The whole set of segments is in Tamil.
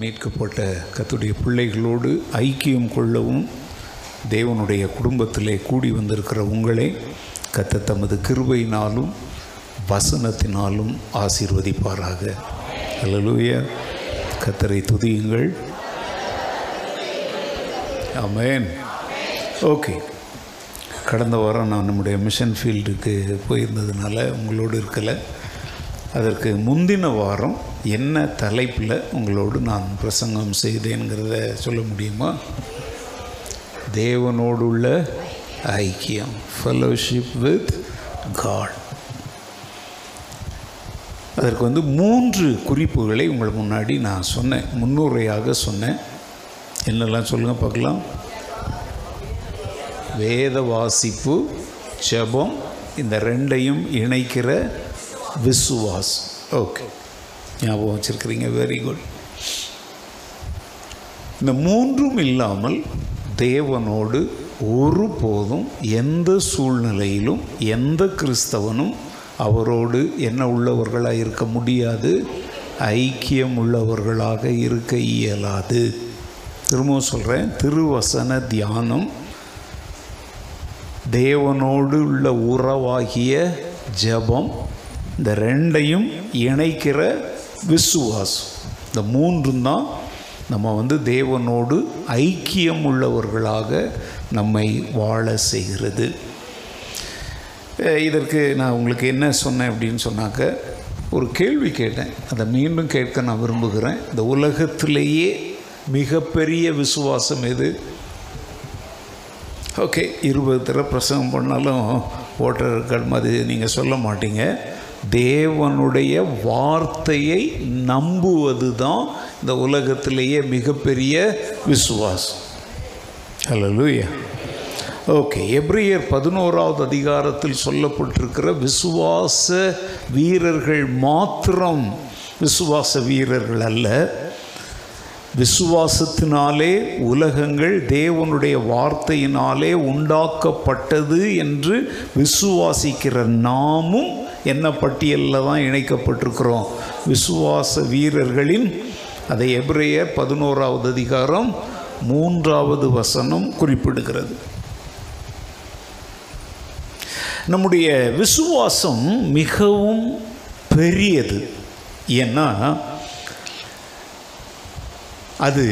மீட்கப்பட்ட கர்த்தருடைய பிள்ளைகளோடு ஐக்கியம் கொள்ளவும் தேவனுடைய குடும்பத்திலே கூடி வந்திருக்கிற உங்களை கர்த்தர் தமது கிருபையினாலும் வசனத்தினாலும் ஆசீர்வதிப்பாராக. அல்லேலூயா. கர்த்தரை துதியுங்கள். ஆமென். ஓகே, கடந்த வாரம் நான் நம்முடைய மிஷன் ஃபீல்டுக்கு போயிருந்ததுனால உங்களோடு இருக்கலை. அதற்கு முந்தின வாரம் என்ன தலைப்பில் உங்களோடு நான் பிரசங்கம் செய்தேங்கிறத சொல்ல முடியுமா? தேவனோடுள்ள ஐக்கியம், ஃபெலோஷிப் வித் காட். அதற்கு வந்து 3 குறிப்புகளை உங்களுக்கு முன்னாடி நான் சொன்னேன், முன்னுரையாக சொன்னேன். என்னெல்லாம் சொல்லுங்கள் பார்க்கலாம். வேத வாசிப்பு, ஜெபம், இந்த ரெண்டையும் இணைக்கிற விசுவாசம். ஓகே, ஞாபகம் வச்சுருக்கிறீங்க, வெரி குட். இந்த 3 இல்லாமல் தேவனோடு ஒருபோதும் எந்த சூழ்நிலையிலும் எந்த கிறிஸ்தவனும் அவரோடு என்ன உள்ளவர்களாக இருக்க முடியாது, ஐக்கியம் உள்ளவர்களாக இருக்க இயலாது. திரும்பவும் சொல்கிறேன், திருவசன தியானம், தேவனோடு உள்ள உறவாகிய ஜெபம், இந்த ரெண்டையும் இணைக்கிற விசுவாசம், இந்த 3 தான் நம்ம வந்து தேவனோடு ஐக்கியம் உள்ளவர்களாக நம்மை வாழ செய்கிறது. இதற்கு நான் உங்களுக்கு என்ன சொன்னேன் அப்படின்னு சொன்னாக்க, ஒரு கேள்வி கேட்டேன், அதை மீண்டும் கேட்க நான் விரும்புகிறேன். இந்த உலகத்திலேயே மிகப்பெரிய விசுவாசம் எது? ஓகே, 20 தடவை பிரசங்கம் பண்ணாலும் ஓட்டர் ரெக்கார்ட் மாதிரி நீங்கள் சொல்ல மாட்டீங்க. தேவனுடைய வார்த்தையை நம்புவது தான் இந்த உலகத்திலேயே மிகப்பெரிய விசுவாசம். அல்லேலூயா. ஓகே, எபிரேயர் 11வது அதிகாரத்தில் சொல்லப்பட்டிருக்கிற விசுவாச வீரர்கள் மாத்திரம் விசுவாச வீரர்கள் அல்ல, விசுவாசத்தினாலே உலகங்கள் தேவனுடைய வார்த்தையினாலே உண்டாக்கப்பட்டது என்று விசுவாசிக்கிற நாமும் என்ன பட்டியலில் தான் இணைக்கப்பட்டிருக்கிறோம், விசுவாச வீரர்களின். அதை எபிரேயர் 11வது அதிகாரம் 3வது வசனம் குறிப்பிடுகிறது. நம்முடைய விசுவாசம் மிகவும் பெரியது. ஏன்னா அது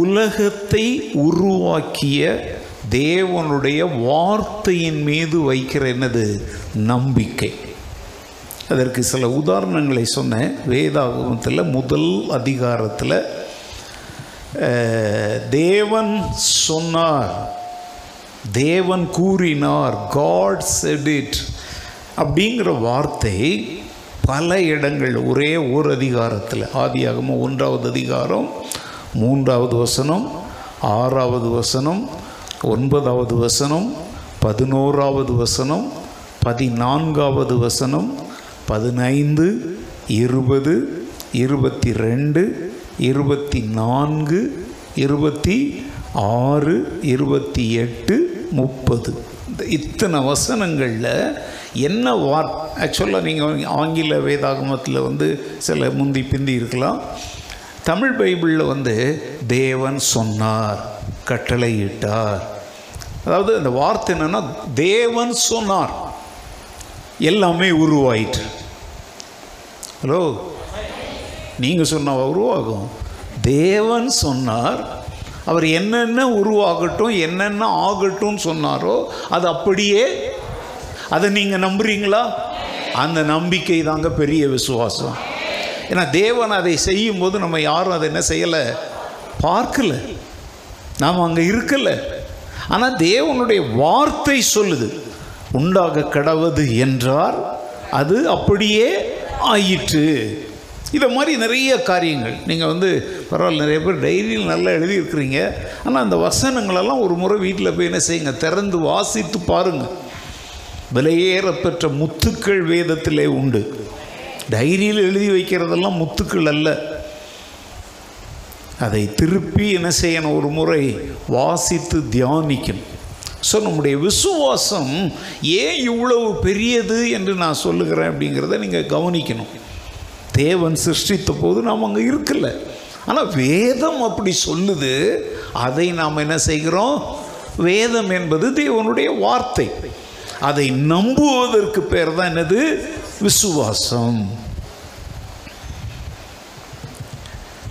உலகத்தை உருவாக்கிய தேவனுடைய வார்த்தையின் மீது வைக்கிற என்னது, நம்பிக்கை. அதற்கு சில உதாரணங்களை சொன்னேன். வேதாகமத்தில் முதல் அதிகாரத்தில் தேவன் சொன்னார், தேவன் கூறினார், God said it அப்படிங்கிற வார்த்தை பல இடங்கள் ஒரே ஒரு அதிகாரத்தில், ஆதியாகமம் 1வது அதிகாரம் 3வது வசனம், 6வது வசனம், 9வது வசனம், 11வது வசனம், 14வது வசனம், 15, 20, 22, 24, 26, 28, 30, இத்தனை வசனங்களில் என்ன ஆக்சுவலாக நீங்கள் ஆங்கில வேதாகமத்தில் வந்து சில முந்தி பிந்தி இருக்கலாம், தமிழ் பைபிளில் வந்து தேவன் சொன்னார், கட்டளையிட்டார். அதாவது அந்த வார்த்தை என்னென்னா, தேவன் சொன்னார், எல்லாமே உருவாயிற்று. ஹலோ, நீங்கள் சொன்னால் உருவாகும். தேவன் சொன்னார், அவர் என்னென்ன உருவாகட்டும், என்னென்ன ஆகட்டும் சொன்னாரோ அது அப்படியே. அதை நீங்கள் நம்புறீங்களா? அந்த நம்பிக்கை தாங்க பெரிய விசுவாசம். ஏன்னா தேவன் அதை செய்யும்போது நம்ம யாரும் அதை என்ன செய்யலை, பார்க்கலை, நாம் அங்கே இருக்கலை. ஆனால் தேவனுடைய வார்த்தை சொல்லுது, உண்டாக கடவது என்றார், அது அப்படியே ஆயிற்று. இதை மாதிரி நிறைய காரியங்கள் நீங்கள் வந்து பரவாயில்ல, நிறைய பேர் டைரியில் நல்லா எழுதியிருக்கிறீங்க. ஆனால் அந்த வசனங்களெல்லாம் ஒரு முறை வீட்டில் போய் என்ன செய்யுங்க, திறந்து வாசித்து பாருங்கள். விலையேற பெற்ற முத்துக்கள் வேதத்திலே உண்டு. டைரியில் எழுதி வைக்கிறதெல்லாம் முத்துக்கள் அல்ல. அதை திருப்பி என்ன செய்யணும், ஒரு முறை வாசித்து தியானிக்கணும். ஸோ நம்முடைய விசுவாசம் ஏன் இவ்வளவு பெரியது என்று நான் சொல்லுகிறேன் அப்படிங்கிறத நீங்கள் கவனிக்கணும். தேவன் சிருஷ்டித்த போது நாம் அங்கே இருக்கலை, ஆனால் வேதம் அப்படி சொல்லுது, அதை நாம் என்ன செய்கிறோம்? வேதம் என்பது தேவனுடைய வார்த்தை, அதை நம்புவதற்கு பேர் தான் என்னது? விசுவாசம்.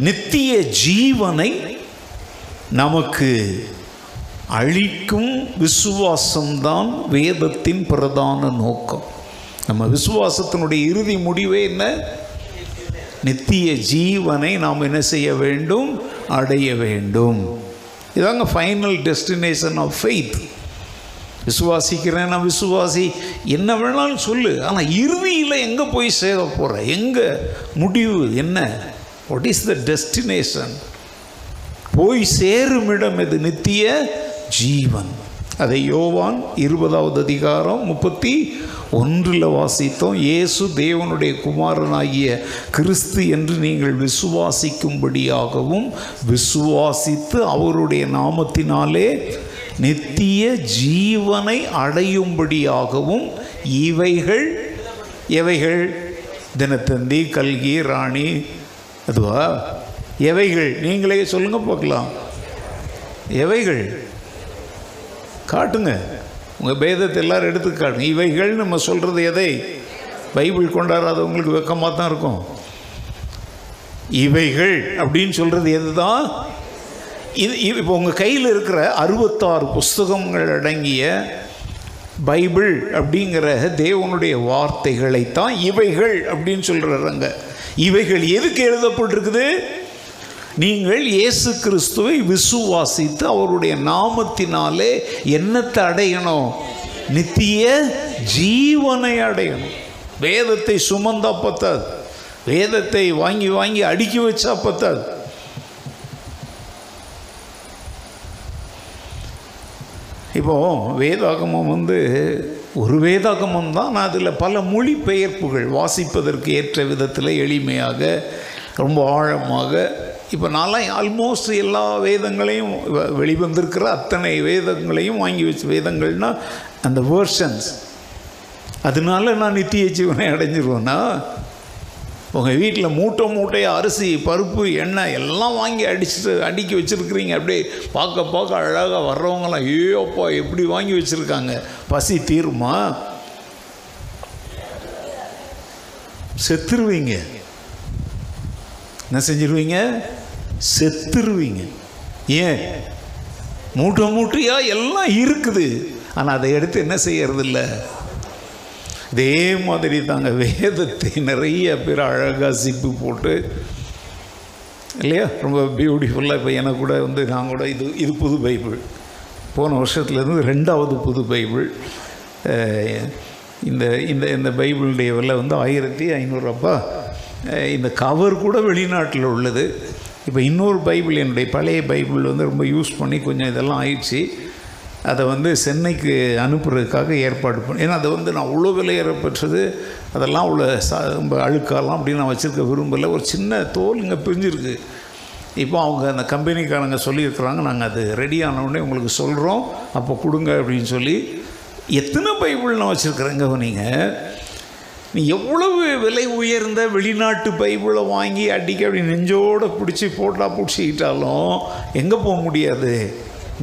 நித்திய ஜீவனை நமக்கு அளிக்கும் விசுவாசம்தான் வேதத்தின் பிரதான நோக்கம். நம்ம விசுவாசத்தினுடைய இறுதி முடிவே என்ன? நித்திய ஜீவனை நாம் என்ன செய்ய வேண்டும்? அடைய வேண்டும். இதாங்க ஃபைனல் டெஸ்டினேஷன் ஆஃப் ஃபெய்த். விசுவாசிக்கிறேன் நான், விசுவாசி என்ன வேணாலும் சொல்லு, ஆனால் இறுதியில் எங்கே போய் சேர போகிற, எங்கே முடிவு என்ன? What is the destination? போய் சேரும் இடம் எது? நித்திய ஜீவன். அதை யோவான் 20வது அதிகாரம் 31 வாசித்தோம். இயேசு தேவனுடைய குமாரனாகிய கிறிஸ்து என்று நீங்கள் விசுவாசிக்கும்படியாகவும் விசுவாசித்து அவருடைய நாமத்தினாலே நித்திய ஜீவனை அடையும்படியாகவும் இவைகள் எவைகள்? தினத்தந்தி, கல்கி, ராணி, அதுவா எவைகள்? நீங்களே சொல்லுங்க பார்க்கலாம். எவைகள் காட்டுங்க, உங்கள் பேதத்தை எல்லாரும் எடுத்து காட்டுங்க. இவைகள் நம்ம சொல்கிறது எதை? பைபிள் கொண்டாடாதவங்களுக்கு வெக்கமாக தான் இருக்கும். இவைகள் அப்படின்னு சொல்கிறது எது தான்? இது இப்போ உங்கள் கையில் இருக்கிற 66 புஸ்தகங்கள் அடங்கிய பைபிள் அப்படிங்கிற தேவனுடைய வார்த்தைகளைத்தான் இவைகள் அப்படின்னு சொல்கிறாங்க. இவைகள் எதுக்கு எழுதப்பட்டிருக்குது? நீங்கள் இயேசு கிறிஸ்துவை விசுவாசித்து அவருடைய நாமத்தினாலே என்னத்தை அடையணும்? நித்திய ஜீவனை அடையணும். வேதத்தை சுமந்தா பத்தாது, வேதத்தை வாங்கி வாங்கி அடுக்கி வச்சா பத்தாது. இப்போ வேதாகமம் வந்து ஒரு வேதாகமம் தான், நான் அதில் பல மொழி பெயர்ப்புகள் வாசிப்பதற்கு ஏற்ற விதத்தில் எளிமையாக ரொம்ப ஆழமாக. இப்போ நான்லாம் ஆல்மோஸ்ட் எல்லா வேதங்களையும், வெளிவந்திருக்கிற அத்தனை வேதங்களையும் வாங்கி வச்சு, வேதங்கள்னால் அந்த வேர்ஷன்ஸ், அதனால நான் நித்திய ஜீவனை அடைஞ்சிருவேன்னா, உங்கள் வீட்டில் மூட்டை மூட்டையாக அரிசி, பருப்பு, எண்ணெய் எல்லாம் வாங்கி அடுக்கி வச்சுருக்கிறீங்க. அப்படியே பார்க்க பார்க்க அழகாக வர்றவங்களாம், ஐயோப்பா எப்படி வாங்கி வச்சுருக்காங்க, பசி தீருமா? செத்துருவீங்க. என்ன செஞ்சிருவீங்க? செத்துருவீங்க. ஏன்? மூட்டை மூட்டையாக எல்லாம் இருக்குது, ஆனால் அதை எடுத்து என்ன செய்யறதில்ல. இதே மாதிரி தாங்க வேதத்தை நிறைய பேர் அழகாக சிப்பு போட்டு, இல்லையா, ரொம்ப பியூட்டிஃபுல்லாக. இப்போ எனக்கு கூட வந்து, நான் கூட இது புது பைபிள், போன வருஷத்துலேருந்து 2வது புது பைபிள். இந்த இந்த இந்த பைபிளுடைய விலை வந்து 1500 ரூபா. இந்த கவர் கூட வெளிநாட்டில் உள்ளது. இப்போ இன்னொரு பைபிள், என்னுடைய பழைய பைபிள் வந்து ரொம்ப யூஸ் பண்ணி கொஞ்சம் இதெல்லாம் ஆயிடுச்சு. அதை வந்து சென்னைக்கு அனுப்புறதுக்காக ஏற்பாடு பண்ணி, ஏன்னா அதை வந்து நான் அவ்வளோ விலையேற பெற்றது, அதெல்லாம் அவ்வளோ அழுக்காலாம் அப்படின்னு நான் வச்சுருக்க விரும்பலை. ஒரு சின்ன தோல் இங்கே பிரிஞ்சிருக்கு. இப்போ அவங்க அந்த கம்பெனிக்காரங்க சொல்லியிருக்கிறாங்க, நாங்கள் அது ரெடியானவுடனே உங்களுக்கு சொல்கிறோம், அப்போ கொடுங்க அப்படின்னு சொல்லி. எத்தனை பைபிள் நான் வச்சுருக்குறேங்க? நீ எவ்வளவு விலை உயர்ந்த வெளிநாட்டு பைபிளை வாங்கி அடிக்க அப்படி நெஞ்சோடு பிடிச்சி போட்டால் பிடிச்சிக்கிட்டாலும் எங்கே போக முடியாது?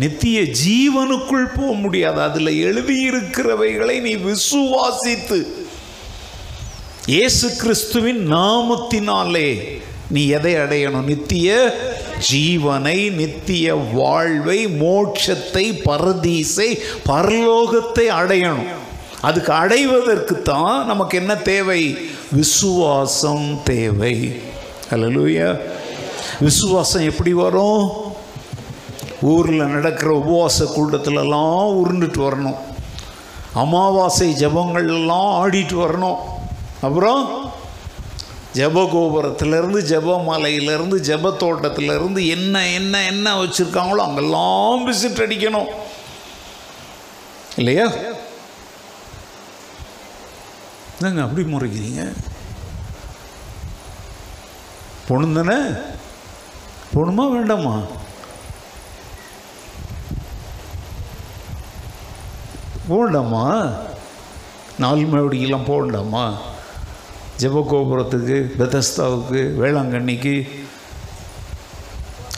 நித்திய ஜீவனுக்குள் போக முடியாது. அதில் எழுதியிருக்கிறவைகளை நீ விசுவாசித்து இயேசு கிறிஸ்துவின் நாமத்தினாலே நீ எதை அடையணும்? நித்திய ஜீவனை, நித்திய வாழ்வை, மோட்சத்தை, பரதீசை, பரலோகத்தை அடையணும். அதுக்கு அடைவதற்கு தான் நமக்கு என்ன தேவை? விசுவாசம் தேவை. அல்லேலூயா. விசுவாசம் எப்படி வரும்? ஊரில் நடக்கிற உபவாச கூட்டத்திலலாம் உருண்டுட்டு வரணும், அமாவாசை ஜபங்கள்லாம் ஆடிட்டு வரணும், அப்புறம் ஜப கோபுரத்திலேருந்து, ஜப மலையிலேருந்து, ஜப தோட்டத்திலேருந்து என்ன என்ன என்ன வச்சுருக்காங்களோ அங்கெல்லாம் விசிட் அடிக்கணும், இல்லையா? என்னங்க அப்படி முறைக்கிறீங்க? போகணும் தானே, போகணுமா வேண்டாமா? போகண்டாமா? 4 மணிக்கெல்லாம் போகண்டாமா? ஜெபகோபுரத்துக்கு, பெதஸ்தாவுக்கு, வேளாங்கண்ணிக்கு,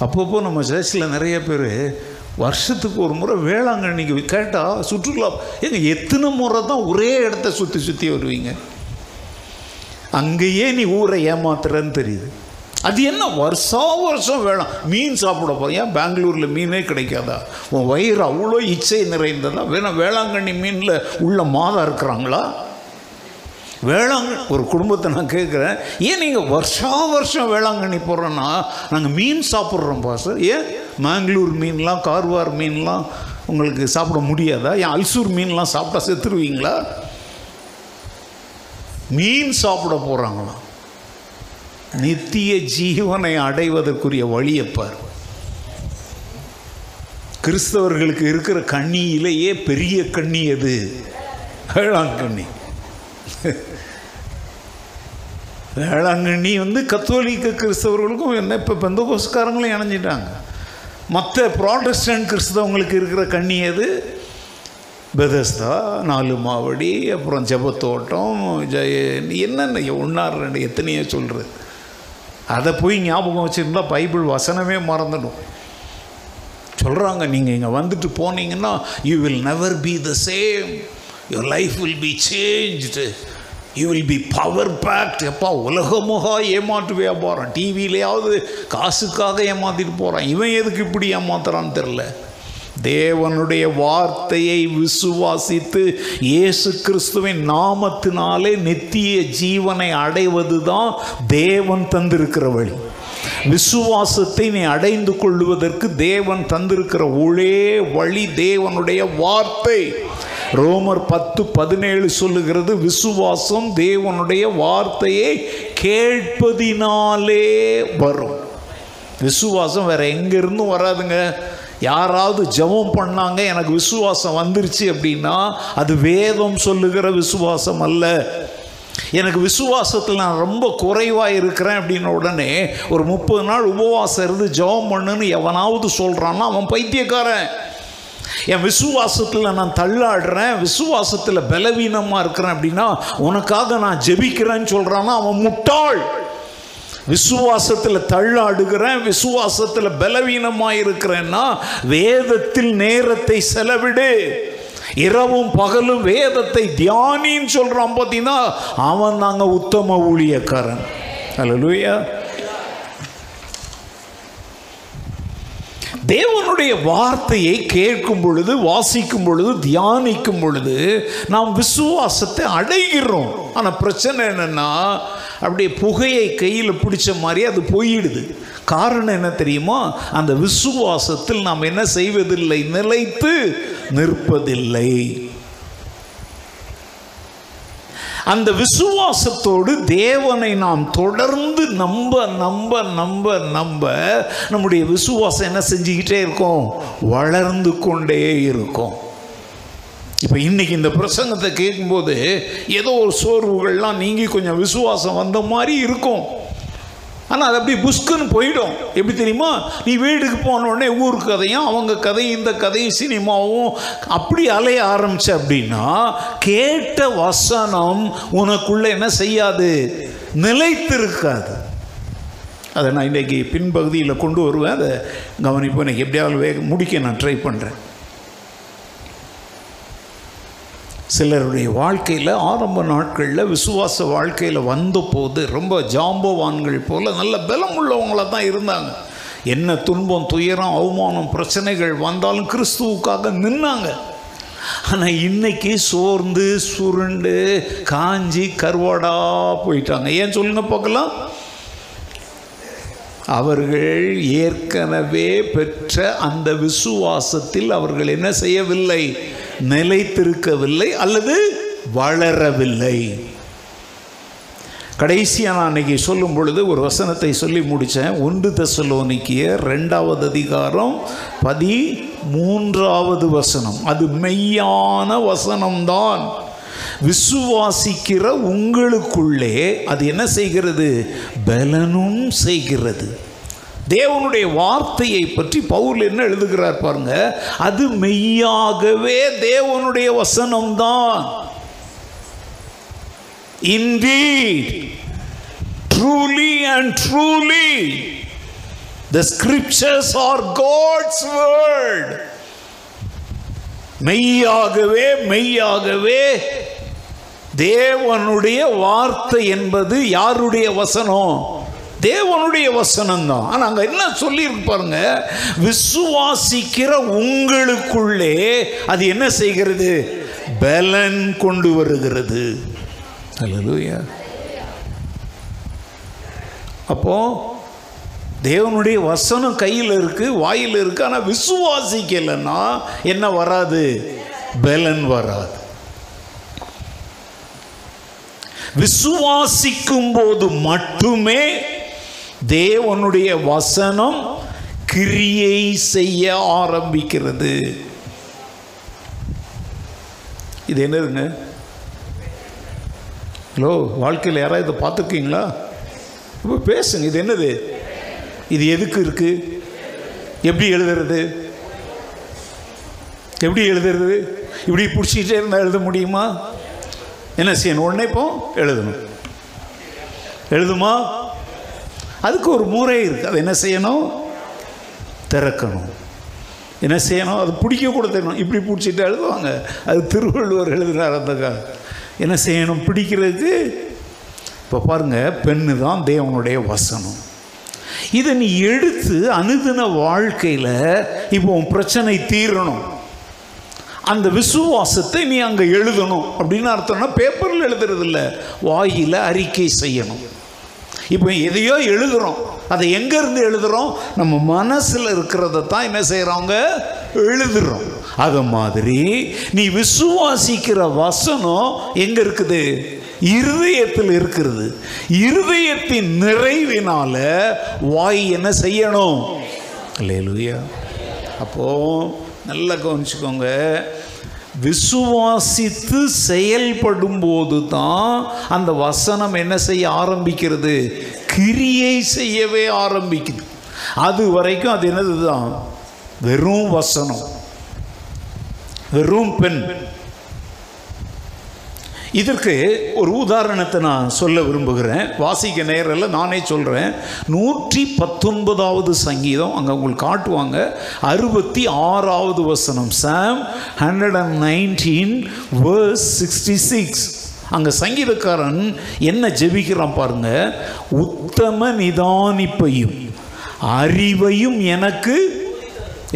அப்பப்போ நம்ம சர்ச்சில் நிறைய பேர் வருஷத்துக்கு ஒரு முறை வேளாங்கண்ணிக்கு கேட்டால் சுற்றுலா, ஏங்க எத்தனை முறை தான் ஒரே இடத்த சுற்றி சுற்றி வருவீங்க? அங்கேயே நீ ஊரை ஏமாத்துறன்னு தெரியுது. அது என்ன வருஷம் வருஷம் வேளாண் மீன் சாப்பிட போகிறோம், ஏன் பெங்களூரில் மீனே கிடைக்காதா? உன் வயிறு அவ்வளோ இச்சை நிறைந்ததா? வேணாம் வேளாங்கண்ணி மீனில் உள்ள மாதா இருக்கிறாங்களா? வேளாங்கண்ணி ஒரு குடும்பத்தை நான் கேட்குறேன், ஏன் நீங்கள் வருஷம் வருஷம் வேளாங்கண்ணி போகிறோன்னா நாங்கள் மீன் சாப்பிட்றோம் பாசர், ஏன் மேங்களூர் மீன்லாம் கார்வார் மீன்லாம் உங்களுக்கு சாப்பிட முடியாதா? ஏன் அல்சூர் மீன்லாம் சாப்பிட்டா செத்துருவீங்களா? மீன் சாப்பிட போகிறாங்களாம். நித்திய ஜீவனை அடைவதற்குரிய வழியை பார். கிறிஸ்தவர்களுக்கு இருக்கிற கண்ணியிலேயே பெரிய கண்ணி அது வேளாங்கண்ணி. வேளாங்கண்ணி கத்தோலிக்க கிறிஸ்தவர்களுக்கும் என்ன இப்போ பெந்தகோஸ்காரங்களும் இணைஞ்சிட்டாங்க. மற்ற ப்ராடெஸ்டன்ட் கிறிஸ்தவங்களுக்கு இருக்கிற கண்ணி அது பெதஸ்தா, நாலு மாவடி, அப்புறம் ஜபத்தோட்டம், ஜெய என்னென்ன ஒன்றார் ரெண்டு எத்தனையோ சொல்கிறது. அதை போய் ஞாபகம் வச்சுருந்தா பைபிள் வசனமே மறந்துடும். சொல்கிறாங்க, நீங்கள் இங்கே வந்துட்டு போனீங்கன்னா you will never be the same, your life will be changed, you will be power packed. எப்பா உலகமாக ஏமாற்று வியாபாரம், டிவியிலையாவது காசுக்காக ஏமாற்றிட்டு போகிறான், இவன் எதுக்கு இப்படி ஏமாத்துறான்னு தெரில. தேவனுடைய வார்த்தையை விசுவாசித்து இயேசு கிறிஸ்துவின் நாமத்தினாலே நித்திய ஜீவனை அடைவது தான் தேவன் தந்திருக்கிற வழி. விசுவாசத்தை நீ அடைந்து கொள்வதற்கு தேவன் தந்திருக்கிற ஒரே வழி தேவனுடைய வார்த்தை. ரோமர் 10:17 சொல்லுகிறது, விசுவாசம் தேவனுடைய வார்த்தையை கேட்பதினாலே வரும். விசுவாசம் வேற எங்கிருந்தும் வராதுங்க. யாராவது ஜெபம் பண்ணாங்க எனக்கு விசுவாசம் வந்துருச்சு அப்படின்னா அது வேதம் சொல்லுகிற விசுவாசம் அல்ல. எனக்கு விசுவாசத்தில் நான் ரொம்ப குறைவாக இருக்கிறேன் அப்படின்ன உடனே ஒரு 30 நாள் உபவாசம் இருந்து ஜெபம் பண்ணுன்னு எவனாவது சொல்கிறான்னா அவன் பைத்தியக்காரன். என் விசுவாசத்தில் நான் தள்ளாடுறேன், விசுவாசத்தில் பலவீனமாக இருக்கிறேன் அப்படின்னா உனக்காக நான் ஜெபிக்கிறேன்னு சொல்கிறான்னா அவன் முட்டாள். விசுவாசத்தில் தள்ளாடுகிறேன், விசுவாசத்தில் பலவீனமாக இருக்கிறேன்னா வேதத்தில் நேரத்தை செலவிடு, இரவும் பகலும் வேதத்தை தியானின்னு சொல்கிறான். பார்த்தீங்கன்னா அவன் தாங்க உத்தம ஊழியக்காரன். அல்லேலூயா. தேவனுடைய வார்த்தையை கேட்கும் பொழுது, வாசிக்கும் பொழுது, தியானிக்கும் பொழுது நாம் விசுவாசத்தை அடைகிறோம். ஆனால் பிரச்சனை என்னென்னா அப்படியே புகையை கையில் பிடிச்ச மாதிரி அது போயிடுது. காரணம் என்ன தெரியுமா? அந்த விசுவாசத்தில் நாம் என்ன செய்வதில்லை, நிலைத்து நிற்பதில்லை. அந்த விசுவாசத்தோடு தேவனை நாம் தொடர்ந்து நம்ப நம்ப நம்ப நம்ப நம்முடைய விசுவாசம் என்ன செஞ்சுக்கிட்டே இருக்கோம், வளர்ந்து கொண்டே இருக்கும். இப்போ இன்றைக்கி இந்த பிரசங்கத்தை கேட்கும்போது ஏதோ ஒரு சோர்வுகள்லாம் நீங்கி கொஞ்சம் விசுவாசம் வந்த மாதிரி இருக்கும். ஆனால் அது அப்படி புஷ்குன்னு போயிடும். எப்படி தெரியுமா? நீ வீட்டுக்கு போனோடனே ஊர் கதையும் அவங்க கதையும் இந்த கதையும் சினிமாவும் அப்படி அலைய ஆரம்பிச்ச அப்படின்னா கேட்ட வசனம் உனக்குள்ள என்ன செய்யாது, நிலைத்திருக்காது. அதை நான் இன்றைக்கி பின்பகுதியில் கொண்டு வருவேன். அதை கவனிப்போம். எனக்கு எப்படியாவது முடிக்க நான் ட்ரை பண்ணுறேன். சிலருடைய வாழ்க்கையில் ஆரம்ப நாட்களில் விசுவாச வாழ்க்கையில் வந்தபோது ரொம்ப ஜாம்பவான்கள் போல் நல்ல பலம் உள்ளவங்களாக தான் இருந்தாங்க. என்ன துன்பம், துயரம், அவமானம், பிரச்சனைகள் வந்தாலும் கிறிஸ்துவுக்காக நின்னாங்க. ஆனால் இன்றைக்கி சோர்ந்து சுருண்டு காஞ்சி கருவாடாக போயிட்டாங்க. ஏன் சொல்லுங்கள் பார்க்கலாம்? அவர்கள் ஏற்கனவே பெற்ற அந்த விசுவாசத்தில் அவர்கள் என்ன செய்யவில்லை, நிலைத்திருக்கவில்லை அல்லது வளரவில்லை. கடைசியாக நான் அன்றைக்கி சொல்லும் பொழுது ஒரு வசனத்தை சொல்லி முடித்தேன். 1 தெசலோனிக்கேயர் 2:13 அது மெய்யான வசனம்தான். விசுவாசிக்கிற உங்களுக்குள்ளே அது என்ன செய்கிறது, பலனும் செய்கிறது. தேவனுடைய வார்த்தையை பற்றி பவுல் என்ன எழுதுகிறார் பாருங்க, அது மெய்யாகவே தேவனுடைய வசனம்தான். Indeed, truly and truly, The scriptures are God's word. மெய்யாகவே மெய்யாகவே தேவனுடைய வார்த்தை என்பது யாருடைய வசனம்? தேவனுடைய வசனம் தான். ஆனால் அங்கே என்ன சொல்லியிருக்கு பாருங்க, விசுவாசிக்கிற உங்களுக்குள்ளே அது என்ன செய்கிறது? பலன் கொண்டு வருகிறது. அல்லேலூயா. அப்போ தேவனுடைய வசனம் கையில் இருக்கு, வாயில் இருக்கு, ஆனால் விசுவாசிக்கலைன்னா என்ன வராது? பலன் வராது. விசுவாசிக்கும் போது மட்டுமே தேவனுடைய வசனம் கிரியை செய்ய ஆரம்பிக்கிறது. இது என்னதுங்க? ஹலோ, வாழ்க்கையில் யாராவது இதை பார்த்துருக்கீங்களா? இப்போ பேசுங்க, இது என்னது? இது எதுக்கு இருக்கு? எப்படி எழுதுறது? எப்படி எழுதுறது? இப்படி பிடிச்சிக்கிட்டே இருந்தால் எழுத முடியுமா? என்ன செய்யணும்? உடனே இப்போ எழுதணும். எழுதுமா? அதுக்கு ஒரு முறை இருக்குது. அது என்ன செய்யணும்? திறக்கணும். என்ன செய்யணும்? அது பிடிக்க கூட தெரியணும். இப்படி பிடிச்சிட்டு எழுதுவாங்க. அது திருவள்ளுவர் எழுதுனார் அந்த காலம். என்ன செய்யணும் பிடிக்கிறதுக்கு? இப்போ பாருங்கள், பெண்ணு தான் தேவனுடைய வசனம். இதை நீ எடுத்து அனுதின வாழ்க்கையில் இப்போ உன் பிரச்சனை தீரணும், அந்த விசுவாசத்தை நீ அங்கே எழுதணும். அப்படின்னு அர்த்தம்னா பேப்பரில் எழுதுறதில்ல, வாயில் அறிக்கை செய்யணும். இப்போ எதையோ எழுதுகிறோம், அதை எங்கேருந்து எழுதுகிறோம்? நம்ம மனசில் இருக்கிறத தான் என்ன செய்கிறவங்க எழுதுகிறோம். அது மாதிரி நீ விசுவாசிக்கிற வசனம் எங்கே இருக்குது? இருதயத்தில் இருக்கிறது. இருதயத்தின் நிறைவினால வாய் என்ன செய்யணும்? அல்லேலூயா. அப்போது நல்லா கவனிச்சுக்கோங்க, விசுவாசித்து செயல்படும் போது தான் அந்த வசனம் என்ன செய்ய ஆரம்பிக்கிறது? கிரியை செய்யவே ஆரம்பிக்குது. அது வரைக்கும் அது என்னது தான்? வெறும் வசனம், வெறும் பெண். இதற்கு ஒரு உதாரணத்தை நான் சொல்ல விரும்புகிறேன். வாசிக்க நேரில் நானே சொல்கிறேன். 119வது சங்கீதம் அங்கே உங்களுக்கு காட்டுவாங்க, 66வது வசனம். சாம் 119:66. அங்கே சங்கீதக்காரன் என்ன ஜெபிக்கிறான் பாருங்க. உத்தம நிதானிப்பையும் அறிவையும் எனக்கு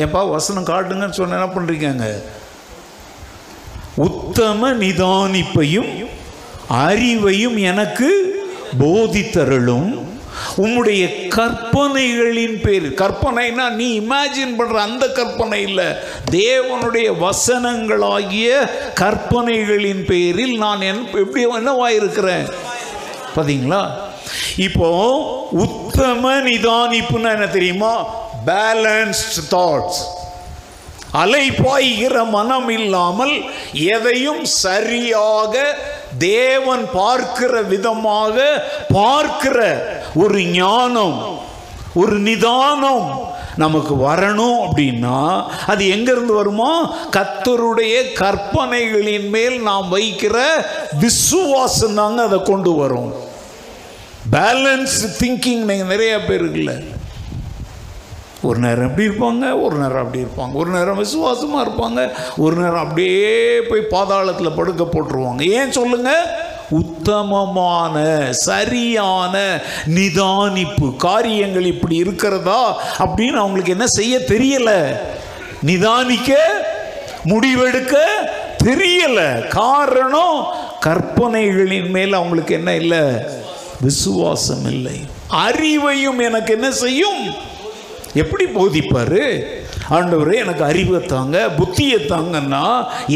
எப்பா வசனம் காட்டுங்கன்னு சொன்ன என்ன பண்ணுறீங்க? உத்தம நிதானிப்பையும் அறிவையும் எனக்கு போதித்தருளும், உம்முடைய கற்பனைகளின் பேர். கற்பனைனா நீ இமேஜின் பண்ணுற அந்த கற்பனை இல்லை, தேவனுடைய வசனங்களாகிய கற்பனைகளின் பேரில் நான் எப்படி என்னவாயிருக்கிறேன் பார்த்தீங்களா? இப்போ உத்தம நிதானிப்புன்னா என்ன தெரியுமா? Balanced thoughts. அலைபாய்கிற மனம் இல்லாமல் எதையும் சரியாக தேவன் பார்க்கிற விதமாக பார்க்கிற ஒரு ஞானம், ஒரு நிதானம் நமக்கு வரணும். அப்படின்னா அது எங்கேருந்து வருமா? கர்த்தருடைய கற்பனைகளின் மேல் நாம் வைக்கிற விசுவாசம் தாங்க அதை கொண்டு வரும். பேலன்ஸ் திங்கிங் நீங்கள் நிறைய பேருக்குல்ல, ஒரு நேரம் எப்படி இருப்பாங்க, ஒரு நேரம் அப்படி இருப்பாங்க, ஒரு நேரம் விசுவாசமாக இருப்பாங்க, ஒரு நேரம் அப்படியே போய் பாதாளத்தில் படுக்க போட்டுருவாங்க. ஏன் சொல்லுங்கள்? உத்தமமான சரியான நிதானிப்பு. காரியங்கள் இப்படி இருக்கிறதா அப்படின்னு அவங்களுக்கு என்ன செய்ய தெரியலை, நிதானிக்க முடிவெடுக்க தெரியலை. காரணம், கற்பனைகளின் மேல் அவங்களுக்கு என்ன இல்லை? விசுவாசம் இல்லை. அறிவையும் எனக்கு என்ன செய்யும்? எப்படி போதிப்பார்? ஆண்டவரே எனக்கு அறிவை தாங்க, புத்தியை தாங்கன்னா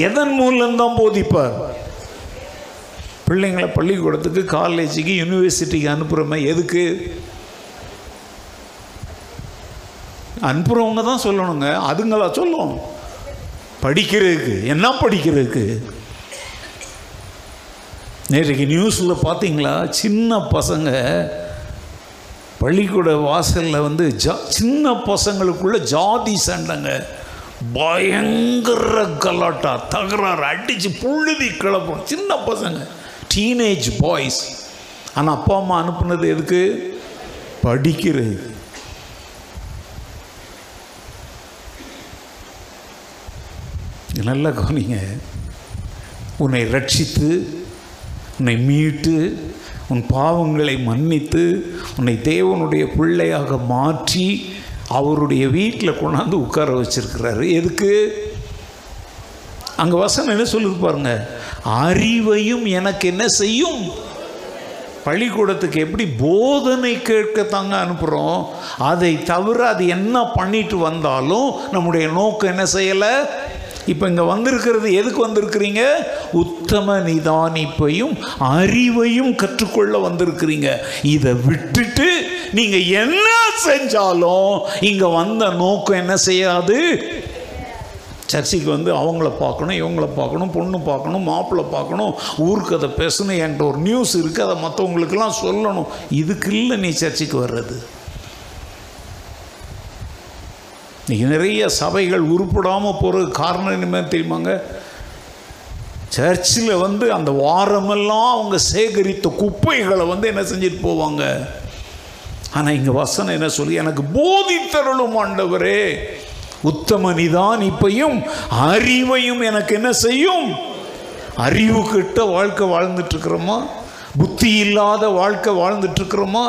எதன் மூலம்தான் போதிப்பார்? பிள்ளைங்களை பள்ளிக்கூடத்துக்கு, காலேஜுக்கு, யூனிவர்சிட்டிக்கு அனுப்புகிறோமே எதுக்கு அனுப்புகிறவங்க தான் சொல்லணுங்க. அதுங்களா சொல்லும்? படிக்கிறதுக்கு. என்ன படிக்கிறதுக்கு? நேற்றுக்கு நியூஸில் பார்த்தீங்களா, சின்ன பசங்க பள்ளிக்கூட வாசலில் வந்து சின்ன பசங்களுக்குள்ள ஜாதி சண்டைங்க, பயங்கர கலாட்டா, தகராறு, அடித்து புழுதி கிளப்பும் சின்ன பசங்க, டீனேஜ் பாய்ஸ். ஆனால் அப்பா அம்மா அனுப்புனது எதுக்கு? படிக்கிறது. இது நல்லா கவனிங்க. உன்னை ரட்சித்து, உன்னை மீட்டு, உன் பாவங்களை மன்னித்து, உன்னை தேவனுடைய பிள்ளையாக மாற்றி அவருடைய வீட்டில் கொண்டாந்து உட்கார வச்சிருக்கிறாரு. எதுக்கு? அங்கே வசனம் என்ன சொல்லுது பாருங்க, அறிவையும் எனக்கு என்ன செய்யும். பள்ளிக்கூடத்துக்கு எப்படி போதனை கேட்கத்தாங்க அனுப்புகிறோம், அதை தவிர அது என்ன பண்ணிட்டு வந்தாலும் நம்முடைய நோக்கம் என்ன செய்யலை. இப்போ இங்கே வந்திருக்கிறது, எதுக்கு வந்திருக்கிறீங்க? உத்தம நிதானிப்பையும் அறிவையும் கற்றுக்கொள்ள வந்திருக்கிறீங்க. இதை விட்டுட்டு நீங்கள் என்ன செஞ்சாலும் இங்கே வந்த நோக்கம் என்ன செய்யாது. சர்ச்சைக்கு வந்து அவங்கள பார்க்கணும், இவங்கள பார்க்கணும், பொண்ணு பார்க்கணும், மாப்பிள்ளை பார்க்கணும், ஊருக்கு அதை பேசணும், என்கிட்ட ஒரு நியூஸ் இருக்குது, அதை மற்றவங்களுக்கெல்லாம் சொல்லணும். இதுக்கு இல்லை நீ சர்ச்சைக்கு வர்றது. இன்றைக்கி நிறைய சபைகள் உருப்படாமல் போகிற காரணம் என்ன தெரியுமாங்க? சர்ச்சில் வந்து அந்த வாரமெல்லாம் அவங்க சேகரித்த குப்பைகளை வந்து என்ன செஞ்சுட்டு போவாங்க. ஆனால் இங்கே வசனம் என்ன சொல்லி, எனக்கு போதித்தருளும் ஆண்டவரே உத்தம நிதானிப்பையும் அறிவையும் எனக்கு என்ன செய்யும். அறிவு கிட்ட வாழ்க்கை வாழ்ந்துட்டுருக்குறோமா, புத்தி இல்லாத வாழ்க்கை வாழ்ந்துட்டுருக்குறோமா,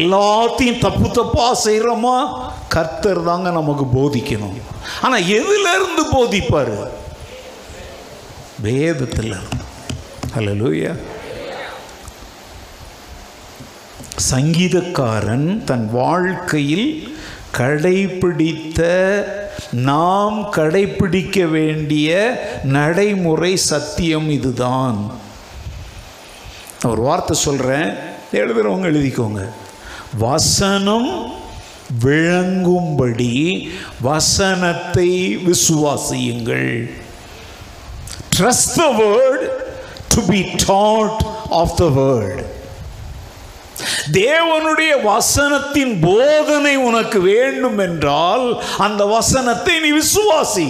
எல்லாத்தையும் தப்பு தப்பாக செய்கிறோமா? கர்த்தர் தாங்க நமக்கு போதிக்கணும். ஆனால் எதிலிருந்து போதிப்பார்? வேதத்தில். அல்லேலூயா. சங்கீதக்காரன் தன் வாழ்க்கையில் கடைபிடித்த, நாம் கடைபிடிக்க வேண்டிய நடைமுறை சத்தியம் இதுதான். ஒரு வார்த்தை சொல்கிறேன், எழுதுகிறவங்க எழுதிக்கோங்க. வசனம் விளங்கும்படி வசனத்தை விசுவாசியுங்கள். Trust the word to be taught of the word. தேவனுடைய வசனத்தின் போதனை உனக்கு வேண்டும் என்றால் அந்த வசனத்தை நீ விசுவாசி.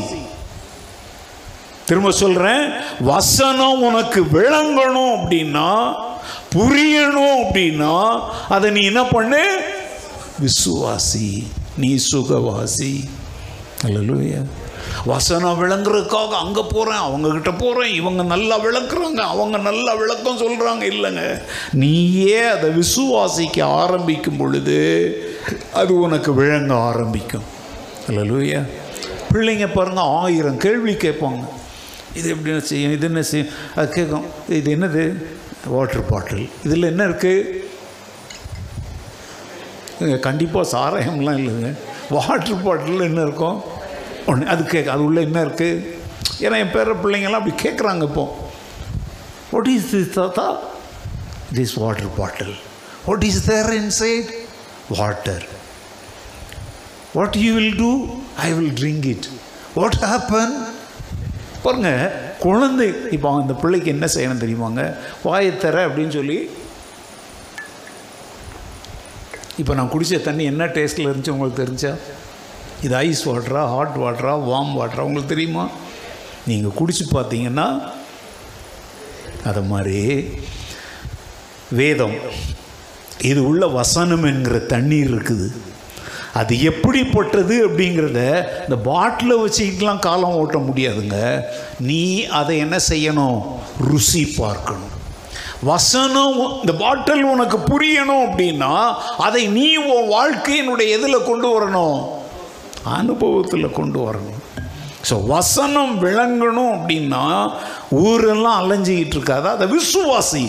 திரும்ப சொல்றேன், வசனம் உனக்கு விளங்கணும் அப்படின்னா, புரியணும் அப்படின்னா அதை நீ என்ன பண்ணு, விசுவாசி. நீ சுகவாசி. அல்லேலூயா. வசனம் விளங்குறதுக்காக அங்கே போகிறேன், அவங்கக்கிட்ட போகிறேன், இவங்க நல்லா விளக்குறாங்க, அவங்க நல்லா விளக்கம் சொல்கிறாங்க. இல்லைங்க, நீயே அதை விசுவாசிக்க ஆரம்பிக்கும் பொழுது அது உனக்கு விளங்க ஆரம்பிக்கும். அல்லேலூயா. பிள்ளைங்க பாருங்கள் 1000 கேள்வி கேட்பாங்க. இது எப்படி என்ன செய்யும், இது என்ன செய்யும், அது கேட்கும். இது என்னது? Water bottle. இதில் என்ன இருக்குது? கண்டிப்பாக சாராயம்லாம் இல்லைங்க. வாட்டர் பாட்டிலில் என்ன இருக்கும் ஒன்று, அது கேட்க. அது உள்ள என்ன இருக்குது? ஏன்னா என் பேர பிள்ளைங்கள்லாம் அப்படி கேட்குறாங்க. இப்போ வாட் இஸ் திஸ் தாத்தா? This water bottle. What is there inside? Water. What you will do? I will drink it. What happen? பாருங்க குழந்தை. இப்போ அந்த பிள்ளைக்கு என்ன செய்யணும் தெரியுமாங்க? வாயத்தர அப்படின்னு சொல்லி, இப்போ நான் குடித்த தண்ணி என்ன டேஸ்ட்டில் இருந்துச்சு உங்களுக்கு தெரிஞ்சா? இது ஐஸ் வாட்டரா, ஹாட் வாட்டரா, வார்ம் வாட்டரா உங்களுக்கு தெரியுமா? நீங்கள் குடிச்சு பார்த்தீங்கன்னா அது மாதிரி வேதம், இது உள்ள வசனம் என்கிற தண்ணீர் இருக்குது. அது எப்படிப்பட்டது அப்படிங்கிறத இந்த பாட்டிலை வச்சுக்கிட்டுலாம் காலம் ஓட்ட முடியாதுங்க. நீ அதை என்ன செய்யணும்? ருசி பார்க்கணும். வசனம் இந்த பாட்டில் உனக்கு புரியணும் அப்படின்னா அதை நீ உன் வாழ்க்கையினுடைய எதில் கொண்டு வரணும்? அனுபவத்தில் கொண்டு வரணும். ஸோ வசனம் விளங்கணும் அப்படின்னா ஊரெல்லாம் அலைஞ்சிக்கிட்டு இருக்காது, அதை விசுவாசி.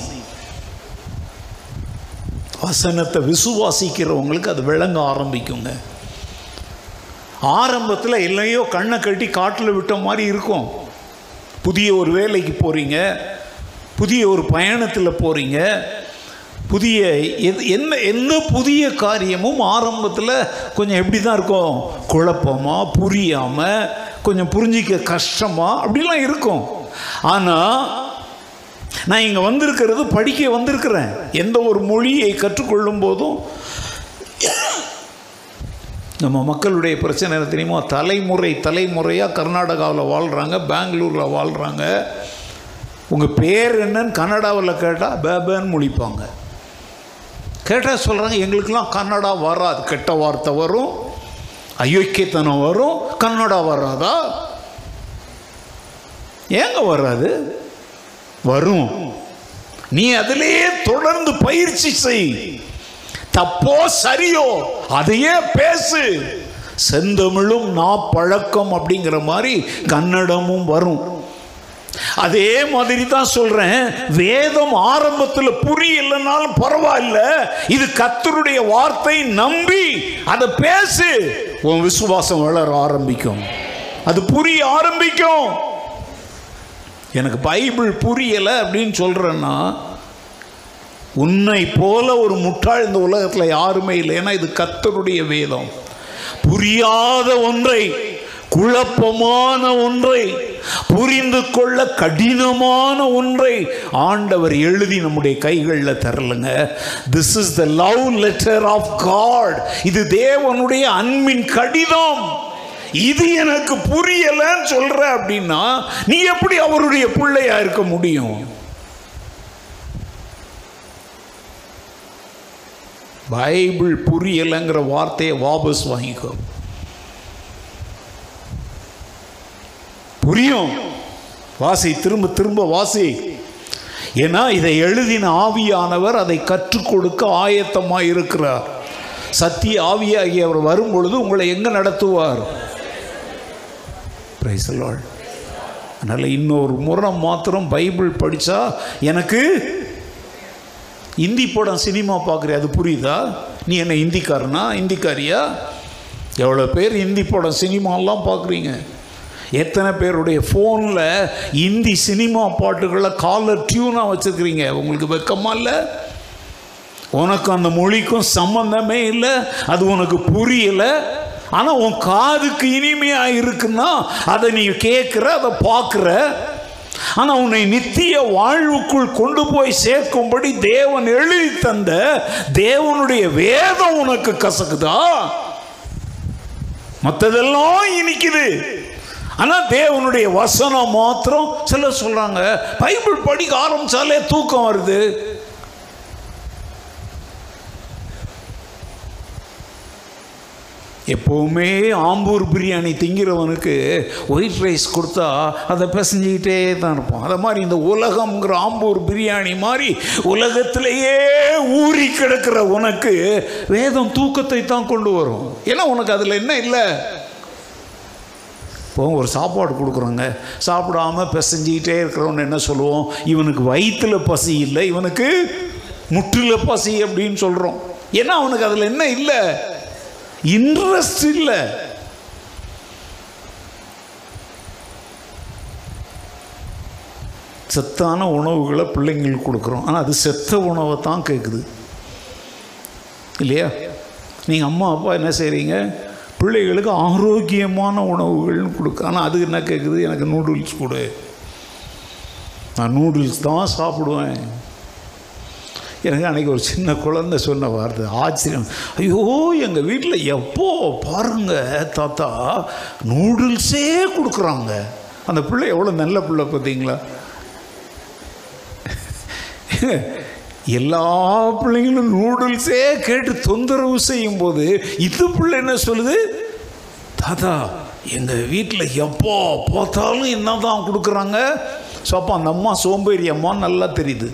வசனத்தை விசுவாசிக்கிறவங்களுக்கு அது விளங்க ஆரம்பிக்குங்க. ஆரம்பத்தில் இல்லையோ கண்ணை கட்டி காட்டில் விட்ட மாதிரி இருக்கும். புதிய ஒரு வேலைக்கு போகிறீங்க, புதிய ஒரு பயணத்தில் போகிறீங்க, புதிய என்ன எந்த புதிய காரியமும் ஆரம்பத்தில் கொஞ்சம் எப்படி தான் இருக்கும்? குழப்பமாக, புரியாமல், கொஞ்சம் புரிஞ்சிக்க கஷ்டமாக, அப்படிலாம் இருக்கும். ஆனால் நான் இங்கே வந்திருக்கிறது, படிக்க வந்திருக்கிறேன். எந்த ஒரு மொழியை கற்றுக்கொள்ளும் போதும் நம்ம மக்களுடைய பிரச்சனை என்ன தெரியுமா? தலைமுறை தலைமுறையாக கர்நாடகாவில் வாழ்கிறாங்க, பெங்களூரில் வாழ்கிறாங்க. உங்கள் பேர் என்னன்னு கன்னடாவில் கேட்டால் பேபேன்னு முழிப்பாங்க. கேட்டால் சொல்கிறாங்க, எங்களுக்கெல்லாம் கன்னடா வராது. கெட்ட வார்த்தை வரும், அயோக்கியத்தனம் வரும், கன்னடா வராதா? ஏங்க வராது? வரும். நீ அதிலேயே தொடர்ந்து பயிற்சி செய். தப்போ சரியோ அதையே பேசு. செந்தமிழும் நாப்பழக்கம் அப்படிங்கிற மாதிரி கன்னடமும் வரும். அதே மாதிரி தான் சொல்றேன், வேதம் ஆரம்பத்தில் புரியலனாலும் பரவாயில்ல, இது கர்த்தருடைய வார்த்தை, நம்பி அதை பேசு. உன் விசுவாசம் வளர ஆரம்பிக்கும், அது புரிய ஆரம்பிக்கும். எனக்கு பைபிள் புரியலை அப்படின்னு சொல்றேன்னா, உன்னை போல ஒரு முட்டாள் இந்த உலகத்தில் யாருமே இல்லை. ஏன்னா இது கர்த்தருடைய வேதம். புரியாத ஒன்றை, குழப்பமான ஒன்றை, புரிந்து கொள்ள கடினமான ஒன்றை ஆண்டவர் எழுதி நம்முடைய கைகளில் தரலங்க. This is the love letter of God. இது தேவனுடைய அன்பின் கடிதம். இது எனக்கு புரியலன்னு சொல்ற அப்படின்னா நீ எப்படி அவருடைய பிள்ளையா இருக்க முடியும்? பைபிள் புரியலைங்கிற வார்த்தையை வாபஸ் வாங்கிக்கோ. புரியும், வாசி, திரும்ப திரும்ப வாசி. ஏன்னா இதை எழுதின ஆவியானவர் அதை கற்றுக் கொடுக்க ஆயத்தமாக இருக்கிறார். சத்திய ஆவியாகி அவர் வரும் பொழுது உங்களை எங்கே நடத்துவார்? Praise the Lord. அதனால் இன்னொரு முறை மாத்திரம் பைபிள் படித்தா எனக்கு இந்தி படம் சினிமா பார்க்குறியா, அது புரியுதா? நீ என்ன இந்திக்காரனா, இந்திக்காரியா? எவ்வளோ பேர் இந்தி படம் சினிமாலாம் பார்க்குறீங்க? எத்தனை பேருடைய ஃபோனில் இந்தி சினிமா பாட்டுகளை காலர் டியூனாக வச்சுருக்கிறீங்க? உங்களுக்கு வெக்கமா இல்லை? உனக்கு அந்த மொழிக்கும் சம்மந்தமே இல்லை, அது உனக்கு புரியலை. ஆனால் உன் காதுக்கு இனிமையாக இருக்குன்னா அதை நீ கேட்குற, அதை பார்க்குற. ஆனால் உன்னை நித்திய வாழ்வுக்குள் கொண்டு போய் சேர்க்கும்படி தேவன் எழுதி தந்த தேவனுடைய வேதம் உனக்கு கசக்குதா? மற்றதெல்லாம் இனிக்குது, ஆனால் தேவனுடைய வசனம் மாத்திரம். சிலர் சொல்கிறாங்க பைபிள் படிக்க ஆரம்பித்தாலே தூக்கம் வருது. எப்போவுமே ஆம்பூர் பிரியாணி திங்கிறவனுக்கு ஒயிட் ரைஸ் கொடுத்தா அதை பிசைஞ்சிக்கிட்டே தான் இருப்பான். அதை மாதிரி இந்த உலகம்ங்கிற ஆம்பூர் பிரியாணி மாதிரி உலகத்திலேயே ஊறி கிடக்கிற உனக்கு வேதம் தூக்கத்தை தான் கொண்டு வரும். ஏன்னா உனக்கு அதில் என்ன இல்லை? இப்போ ஒரு சாப்பாடு கொடுக்குறோங்க, சாப்பிடாமல் பிசைஞ்சிக்கிட்டே இருக்கிறவன்னு என்ன சொல்லுவோம்? இவனுக்கு வயிற்றில் பசி இல்லை, இவனுக்கு முட்டில் பசி அப்படின்னு சொல்கிறோம். ஏன்னா அவனுக்கு அதில் என்ன இல்லை? இன்ட்ரெஸ்ட் இல்லை. செத்தான உணவுகளை பிள்ளைங்களுக்கு கொடுக்குறோம், ஆனால் அது செத்த உணவை தான் கேட்குது இல்லையா? நீங்கள் அம்மா அப்பா என்ன செய்கிறீங்க? பிள்ளைகளுக்கு ஆரோக்கியமான உணவுகள்னு கொடுக்க, ஆனால் அது என்ன கேட்குது? எனக்கு நூடுல்ஸ் கொடு, நான் நூடுல்ஸ் தான் சாப்பிடுவேன். எனக்கு அன்றைக்கி ஒரு சின்ன குழந்தை சொன்ன வார்த்தை ஆச்சரியம். ஐயோ, எங்கள் வீட்டில் எப்போ பாருங்க தாத்தா நூடுல்ஸே கொடுக்குறாங்க. அந்த பிள்ளை எவ்வளோ நல்ல பிள்ளை பார்த்தீங்களா? எல்லா பிள்ளைங்களும் நூடுல்ஸே கேட்டு தொந்தரவு செய்யும் போது இது பிள்ளை என்ன சொல்லுது? தாத்தா எங்கள் வீட்டில் எப்போ பார்த்தாலும் என்ன தான் கொடுக்குறாங்க. ஸோ அப்போ அந்த அம்மா சோம்பேறி அம்மான்னு நல்லா தெரியுது.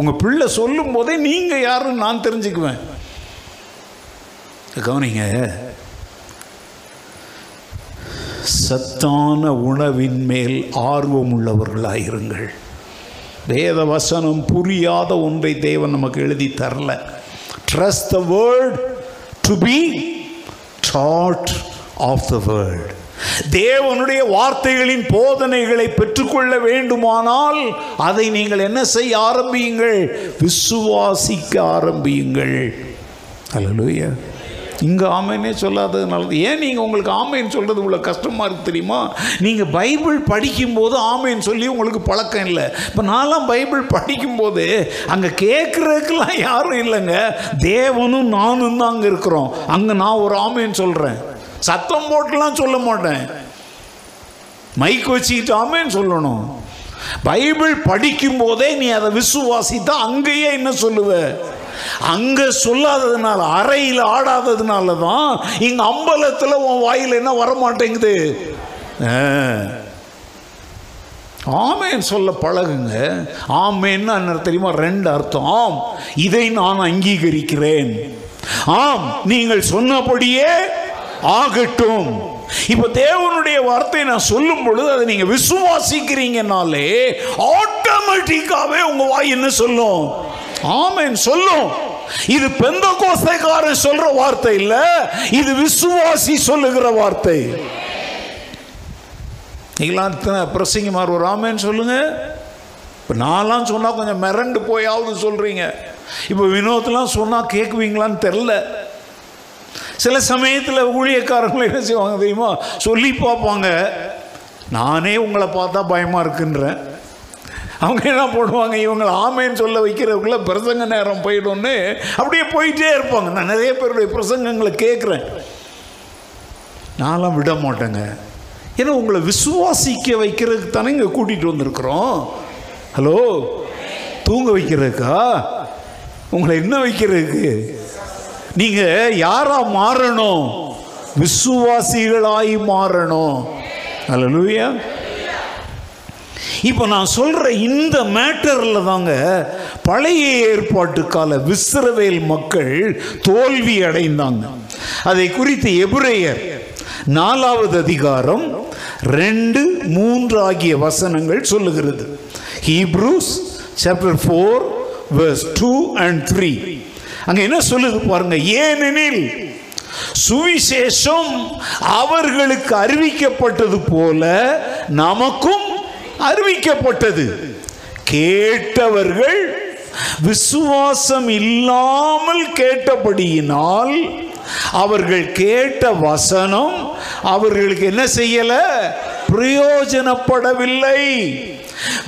உங்கள் பிள்ளை சொல்லும் போதே நீங்கள் யாருன்னு நான் தெரிஞ்சுக்குவேன். கவனிங்க, சத்தான உணவின் மேல் ஆர்வம் உள்ளவர்களாயிருங்கள். வேத வசனம் புரியாத ஒன்றை தேவன் நமக்கு எழுதி தரல. Trust the word to be dot of the word. தேவனுடைய வார்த்தைகளின் போதனைகளை பெற்றுக்கொள்ள வேண்டுமானால் அதை நீங்கள் என்ன செய்ய ஆரம்பியுங்கள்? விசுவாசிக்க ஆரம்பியுங்கள். அல்லேலூயா. இங்கே ஆமைன்னே சொல்லாததுனால ஏன் நீங்கள் உங்களுக்கு ஆமைன்னு சொல்கிறது இவ்வளோ கஷ்டமாக இருக்குது தெரியுமா? நீங்கள் பைபிள் படிக்கும்போது ஆமைன்னு சொல்லி உங்களுக்கு பழக்கம் இல்லை. இப்போ நான்லாம் பைபிள் படிக்கும்போது அங்கே கேட்குறதுக்கெல்லாம் யாரும் இல்லைங்க, தேவனும் நானும் தான் அங்கே இருக்கிறோம். அங்கே நான் ஒரு ஆமைன்னு சொல்கிறேன், சத்தம் போட்டுலாம் சொல்ல மாட்டேன், மைக் வச்சுக்கிட்டு ஆமைன்னு சொல்லணும். பைபிள் படிக்கும் போதே நீ அதை விசுவாசித்தா அங்கேயே என்ன சொல்லுவ? அங்க சொல்லாததுனால, அறையில் ஆடாததுனால தான் இங்க அம்பலத்தில் உன் வாயில் என்ன வரமாட்டேங்குது? ஆமேன் சொல்ல பழகுங்க. ஆமேன்னு அண்ணர் தெரியுமா ரெண்டு அர்த்தம். ஆம், இதை நான் அங்கீகரிக்கிறேன். ஆம், நீங்கள் சொன்னபடியே ஆகட்டும். இப்ப தேவனுடைய வார்த்தை நான் சொல்லும் பொழுது அதை நீங்க விசுவாசிக்கிறீங்கனாலே ஆட்டோமேட்டிக்காவே உங்க வாய் என்ன சொல்லும்? ஆமென் சொல்லும். இது பெந்தெக்கோஸ்தேக்காரன் சொல்ற வார்த்தை இல்ல, இது விசுவாசி சொல்லுகிற வார்த்தை. பிரசங்கமார் ஒரு ஆமென் சொல்லுங்க. இப்ப நான்லாம் சொன்னா கொஞ்சம் மிரண்டு போயாவது சொல்றீங்க. இப்போ வினோத்லாம் சொன்னா கேட்குவீங்களான்னு தெரில. சில சமயத்தில் ஊழியக்காரங்களும் என்ன செய்வாங்க தெரியுமா, சொல்லி பார்ப்பாங்க. நானே உங்களை பார்த்தா பயமாக இருக்குன்றேன். அவங்க என்ன போடுவாங்க, இவங்களை ஆமேன்னு சொல்ல வைக்கிறவங்கள பிரசங்க நேரம் போயிடும்னு அப்படியே போயிட்டே இருப்பாங்க. நான் நிறைய பேருடைய பிரசங்கங்களை கேட்குறேன். நான்லாம் விட மாட்டேங்க. ஏன்னா உங்களை விசுவாசிக்க வைக்கிறதுக்கு தானே இங்கே கூட்டிகிட்டு வந்திருக்கிறோம். ஹலோ, தூங்க வைக்கிறதுக்கா? உங்களை என்ன வைக்கிறதுக்கு? நீங்க யாரா மாறணும்? விசுவாசிகளாய் மாறணும். அல்லேலூயா. இப்போ நான் சொல்ற இந்த மேட்டர்ல தாங்க பழைய ஏற்பாட்டு கால இஸ்ரவேல் மக்கள் தோல்வி அடைந்தாங்க. அதை குறித்து எபிரேயர் 4வது அதிகாரம் 2, 3 ஆகிய வசனங்கள் சொல்லுகிறது. ஹீப்ரூஸ் சாப்டர் 4 verse 2 and 3 அங்க என்ன சொல்லுது பாருங்க. ஏனெனில் சுவிசேஷம் அவர்களுக்கு அறிவிக்கப்பட்டது போல நமக்கும் அறிவிக்கப்பட்டது, கேட்டவர்கள் விசுவாசம் இல்லாமல் கேட்டபடியினால் அவர்கள் கேட்ட வசனம் அவர்களுக்கு என்ன செய்யல? பிரயோஜனப்படவில்லை.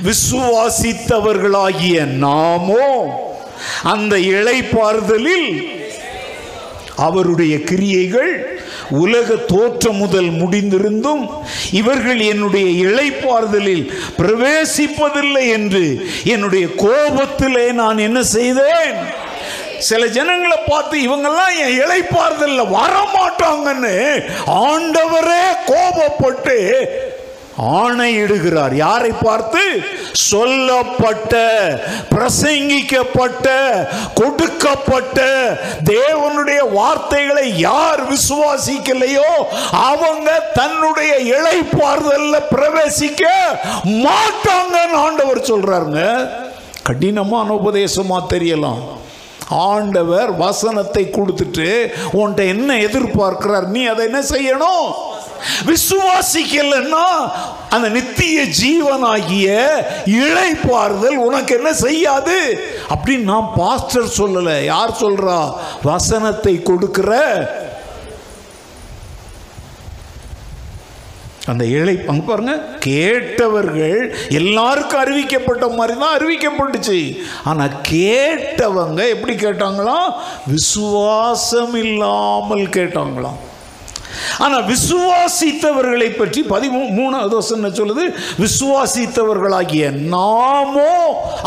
விசுவாசித்தவர்களாகிய நாமோ அந்த இளைப்பாறுதலில் அவருடைய கிரியைகள் உலக தோற்றம் முதல் முடிந்திருந்தும் இவர்கள் என்னுடைய இளைப்பாறுதலில் பிரவேசிப்பதில்லை என்று என்னுடைய கோபத்திலே நான் என்ன செய்தேன்? சில ஜனங்களை பார்த்து இவங்கெல்லாம் என் இளைப்பாறுதல்ல வரமாட்டாங்கன்னு ஆண்டவரே கோபப்பட்டு ஆணையிடுகிறார். யாரை பார்த்து? சொல்லப்பட்ட, பிரசங்கிக்கப்பட்ட, கொடுக்கப்பட்ட தேவனுடைய வார்த்தைகளை யார் விசுவாசிக்கலையோ அவங்க தன்னுடைய இளைப்பாறுதல்ல பிரவேசிக்க மாட்டாங்கன்னு ஆண்டவர் சொல்றாருங்க. கடினமான உபதேசமா தெரியலாம். ஆண்டவர் வசனத்தை கொடுத்துட்டு உன்கிட்ட என்ன எதிர்பார்க்கிறார்? நீ அதை என்ன செய்யணும்? விசுவாசிக்கலன்னா அந்த நித்திய ஜீவனாகிய இளைப்பாறுதல் உனக்கு என்ன செய்யாது அப்படின்னு நான் பாஸ்டர் சொல்லல. யார் சொல்றா? வசனத்தை கொடுக்கிற அந்த இளைப்பாங்க பாருங்க. கேட்டவர்கள் எல்லாருக்கும் அறிவிக்கப்பட்ட மாதிரி தான் அறிவிக்கப்பட்டுச்சு. ஆனால் கேட்டவங்க எப்படி கேட்டாங்களாம்? விசுவாசம் இல்லாமல் கேட்டாங்களாம். ஆனா விசுவாசித்தவர்களை பற்றி 13வது வசனம் சொல்லுது, விசுவாசித்தவர்களாகிய நாமோ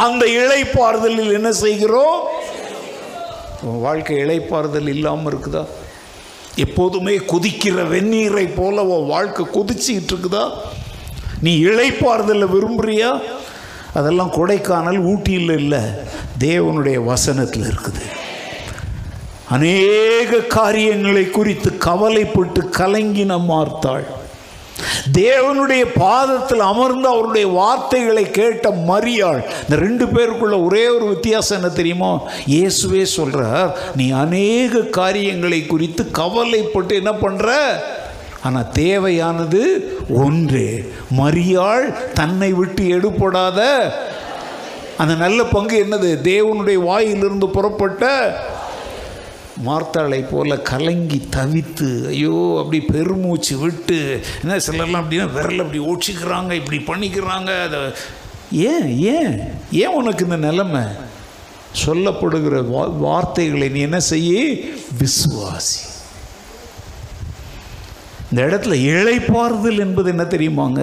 அந்த இளைப்பாறுதலில் என்ன செய்கிறோம்? வாழ்க்கை இளைப்பாறுதல் இல்லாமல் இருக்குதா? எப்போதுமே கொதிக்கிற வெந்நீரை போல வாழ்க்கை கொதிச்சுக்கிட்டு இருக்குதா? நீ இளைப்பாறுதலை விரும்புறியா? அதெல்லாம் கொடைக்கானல், ஊட்டியில் இல்லை, தேவனுடைய வசனத்தில் இருக்குது. அநேக காரியங்களை குறித்து கவலைப்பட்டு கலங்கின மார்த்தாள் தேவனுடைய பாதத்தில் அமர்ந்து அவருடைய வார்த்தைகளை கேட்ட மரியாள். இந்த ரெண்டு பேருக்குள்ள ஒரே ஒரு வித்தியாசம் என்ன தெரியுமா? இயேசுவே சொல்றார், நீ அநேக காரியங்களை குறித்து கவலைப்பட்டு என்ன பண்ற? ஆனால் தேவையானது ஒன்று. மரியாள் தன்னை விட்டு எடுபடாத அந்த நல்ல பங்கு என்னது? தேவனுடைய வாயிலிருந்து புறப்பட்ட மார்த்தாளை போல கலங்கி தவித்து, ஐயோ அப்படி பெருமூச்சு விட்டு என்ன சிலர்லாம் அப்படின்னா விரல் அப்படி ஓடிக்கிறாங்க, இப்படி பண்ணிக்கிறாங்க. அதை ஏன் ஏன் ஏன் உனக்கு இந்த நிலைமை? சொல்லப்படுகிற வார்த்தைகளை நீ என்ன செய்ய? விசுவாசி. இந்த இடத்துல இளைப்பாறுதல் என்பது என்ன தெரியுமாங்க?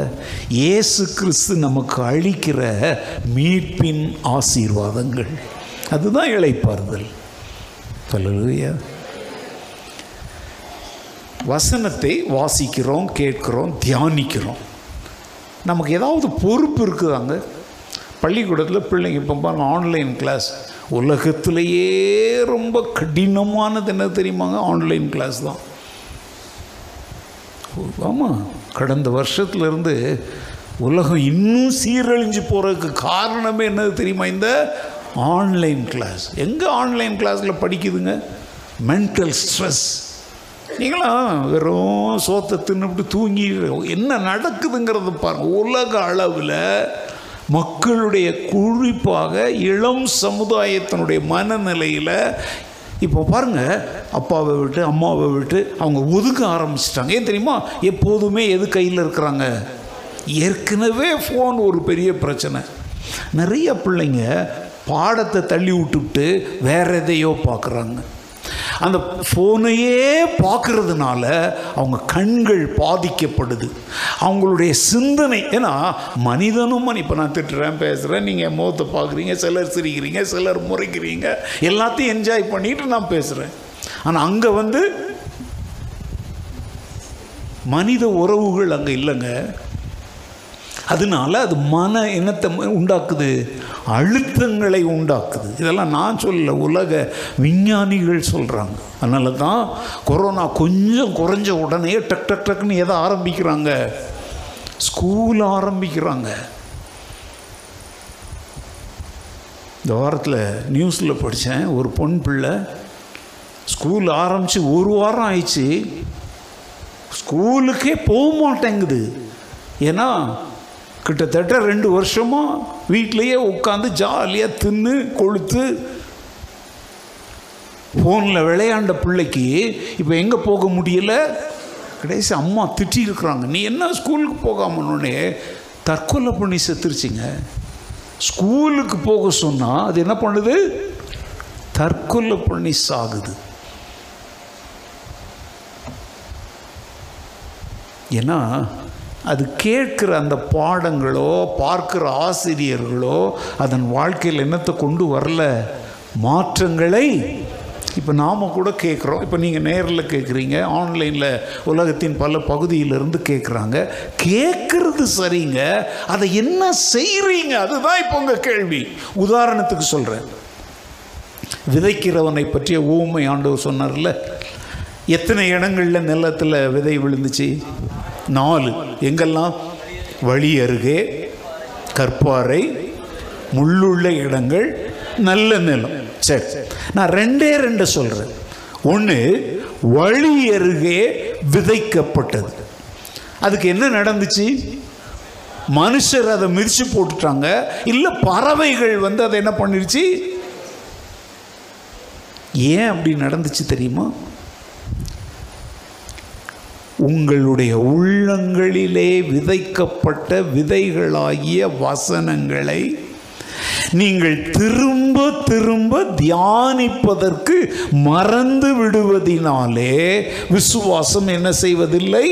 இயேசு கிறிஸ்து நமக்கு அளிக்கிற மீட்பின் ஆசீர்வாதங்கள், அதுதான் இளைப்பாறுதல். அல்லேலூயா. வசனத்தை வாசிக்கிறோம், கேட்கிறோம், தியானிக்கிறோம். நமக்கு ஏதாவது பொறுப்பு இருக்குதாங்க. பள்ளிக்கூடத்தில் பிள்ளைங்க இப்போ பாருங்க ஆன்லைன் கிளாஸ், உலகத்திலேயே ரொம்ப கடினமானது என்ன தெரியுமாங்க? ஆன்லைன் கிளாஸ் தான். ஆமாம், கடந்த வருஷத்துலேருந்து உலகம் இன்னும் சீரழிஞ்சு போகிறதுக்கு காரணமே என்னது தெரியுமா? இந்த ஆன்லைன் கிளாஸ். எங்கே ஆன்லைன் கிளாஸில் படிக்குதுங்க? Mental stress. நீங்களாம் வெறும் சோத்தை தின்னுட்டு தூங்கி என்ன நடக்குதுங்கிறத பாருங்கள். உலக அளவில் மக்களுடைய குழிப்பாக இளம் சமுதாயத்தினுடைய மனநிலையில் இப்போ பாருங்கள், அப்பாவை விட்டு அம்மாவை விட்டு அவங்க ஒதுக்க ஆரம்பிச்சிட்டாங்க. ஏன் தெரியுமா? எப்போதுமே எது கையில் இருக்கிறாங்க? ஏற்கனவே ஃபோன் ஒரு பெரிய பிரச்சனை. நிறைய பிள்ளைங்க பாடத்தை தள்ளி விட்டுவிட்டு வேறு எதையோ பார்க்குறாங்க. அந்த ஃபோனையே பார்க்கறதுனால அவங்க கண்கள் பாதிக்கப்படுது, அவங்களுடைய சிந்தனை. ஏன்னா மனிதனும் இப்போ நான் திட்டுறேன் பேசுகிறேன், நீங்கள் முகத்தை பார்க்குறீங்க, சிலர் சிரிக்கிறீங்க, சிலர் முறைக்கிறீங்க, எல்லாத்தையும் என்ஜாய் பண்ணிட்டு நான் பேசுகிறேன். ஆனால் அங்கே வந்து மனித உறவுகள் அங்கே இல்லைங்க. அதனால அது மன இனத்தை உண்டாக்குது, அழுத்தங்களை உண்டாக்குது. இதெல்லாம் நான் சொல்ல, உலக விஞ்ஞானிகள் சொல்கிறாங்க. அதனால தான் கொரோனா கொஞ்சம் குறைஞ்ச உடனே டக் டக் டக்குன்னு எதை ஆரம்பிக்கிறாங்க? ஸ்கூல் ஆரம்பிக்கிறாங்க. இந்த வாரத்தில் நியூஸில் படித்தேன், ஒரு பொண் பிள்ளை ஸ்கூல் ஆரம்பித்து ஒரு வாரம் ஆயிடுச்சு, ஸ்கூலுக்கே போக மாட்டேங்குது. ஏன்னா கிட்டத்தட்ட 2 வருஷமாக வீட்டிலையே உட்காந்து ஜாலியாக தின்னு கொளுத்து ஃபோனில் விளையாண்ட பிள்ளைக்கு இப்போ எங்கே போக முடியல? கடைசி அம்மா திட்டி இருக்கிறாங்க, நீ என்ன ஸ்கூலுக்கு போகாமன்னொன்னே தற்கொலை பண்ணி செத்துருச்சிங்க. ஸ்கூலுக்கு போக சொன்னால் அது என்ன பண்ணுது? தற்கொலை பண்ணி சாகுது. ஏன்னா அது கேட்குற அந்த பாடங்களோ பார்க்குற ஆசிரியர்களோ அதன் வாழ்க்கையில் என்னத்தை கொண்டு வரல? மாற்றங்களை. இப்போ நாம் கூட கேட்குறோம், இப்போ நீங்கள் நேரில் கேட்குறீங்க, ஆன்லைனில் உலகத்தின் பல பகுதியிலிருந்து கேட்குறாங்க. கேட்குறது சரிங்க, அதை என்ன செய்கிறீங்க அதுதான் இப்போ உங்கள் கேள்வி. உதாரணத்துக்கு சொல்கிறேன், விதைக்கிறவனை பற்றிய ஊமை ஆண்டவர் சொன்னார்ல, எத்தனை இடங்களில் நிலத்தில் விதை விழுந்துச்சு? 4. எங்கெல்லாம்? வழி அருகே, கற்பாறை, முள்ளுள்ள இடங்கள், நல்ல நிலம். சரி, நான் 2 சொல்கிறேன். 1, வழி அருகே விதைக்கப்பட்டது. அதுக்கு என்ன நடந்துச்சு? மனுஷர் அதை மிதிச்சு போட்டுட்டாங்க, இல்லை பறவைகள் வந்து அதை என்ன பண்ணிருச்சு? ஏன் அப்படி நடந்துச்சு தெரியுமா? உங்களுடைய உள்ளங்களிலே விதைக்கப்பட்ட விதைகளாகிய வசனங்களை நீங்கள் திரும்ப திரும்ப தியானிப்பதற்கு மறந்து விடுவதினாலே விசுவாசம் என்ன செய்வதில்லை.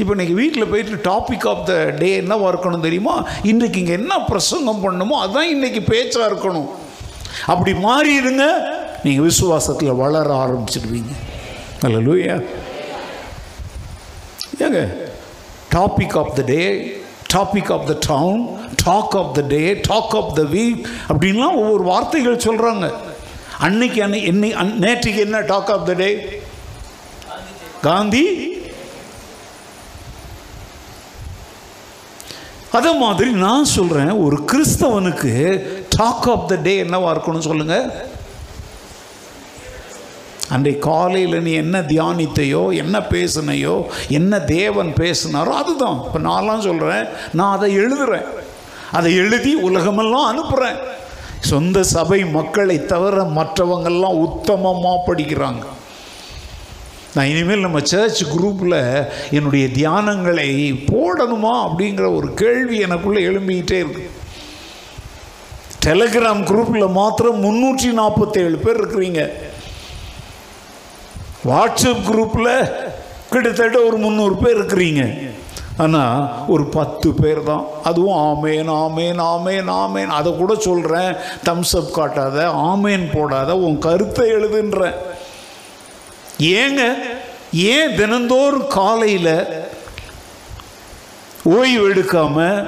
இப்போ இன்றைக்கி வீட்டில் போயிட்டு டாபிக் ஆஃப் த டே என்ன இருக்கணும் தெரியுமா? இன்றைக்கு இங்கே என்ன பிரசங்கம் பண்ணணுமோ அதுதான் இன்றைக்கி பேச்சாக இருக்கணும். அப்படி மாறிடுங்க, நீங்கள் விசுவாசத்தில் வளர ஆரம்பிச்சிடுவீங்க. அல்லேலூயா. ஏங்க, topic of the day, topic of the town, talk of the day, talk of the week அப்படின்லாம் ஒவ்வொரு வார்த்தைகள் சொல்கிறாங்க. அன்னைக்கு நேற்றுக்கு என்ன talk of the day? Gandhi. அதே மாதிரி நான் சொல்கிறேன், ஒரு கிறிஸ்தவனுக்கு டாக் ஆஃப் த டே என்னவா இருக்கணும்னு சொல்லுங்கள். அன்றைக்கு காலையில் நீ என்ன தியானித்தையோ, என்ன பேசுனையோ, என்ன தேவன் பேசுனாரோ அதுதான். இப்போ நான்லாம் சொல்கிறேன், நான் அதை எழுதுகிறேன், அதை எழுதி உலகமெல்லாம் அனுப்புகிறேன். சொந்த சபை மக்களை தவிர மற்றவங்கள்லாம் உத்தமமாக படிக்கிறாங்க. நான் இனிமேல் நம்ம சர்ச் குரூப்பில் என்னுடைய தியானங்களை போடணுமா அப்படிங்கிற ஒரு கேள்வி எனக்குள்ளே எழும்பிக்கிட்டே இருக்கு. டெலகிராம் குரூப்பில் மாத்திரம் 347 பேர் இருக்கிறீங்க. வாட்ஸ்அப் குரூப்பில் கிட்டத்தட்ட ஒரு 300 பேர் இருக்கிறீங்க. ஆனால் ஒரு 10 பேர் தான், அதுவும் ஆமேன் ஆமேன் ஆமேன் ஆமேன். அதை கூட சொல்கிறேன், தம்ஸ்அப் காட்டாத, ஆமேன் போடாத, உன் கருத்தை எழுதுன்றேன். ஏங்க, ஏன் தினந்தோறும் காலையில் ஓய்வு எடுக்காமல்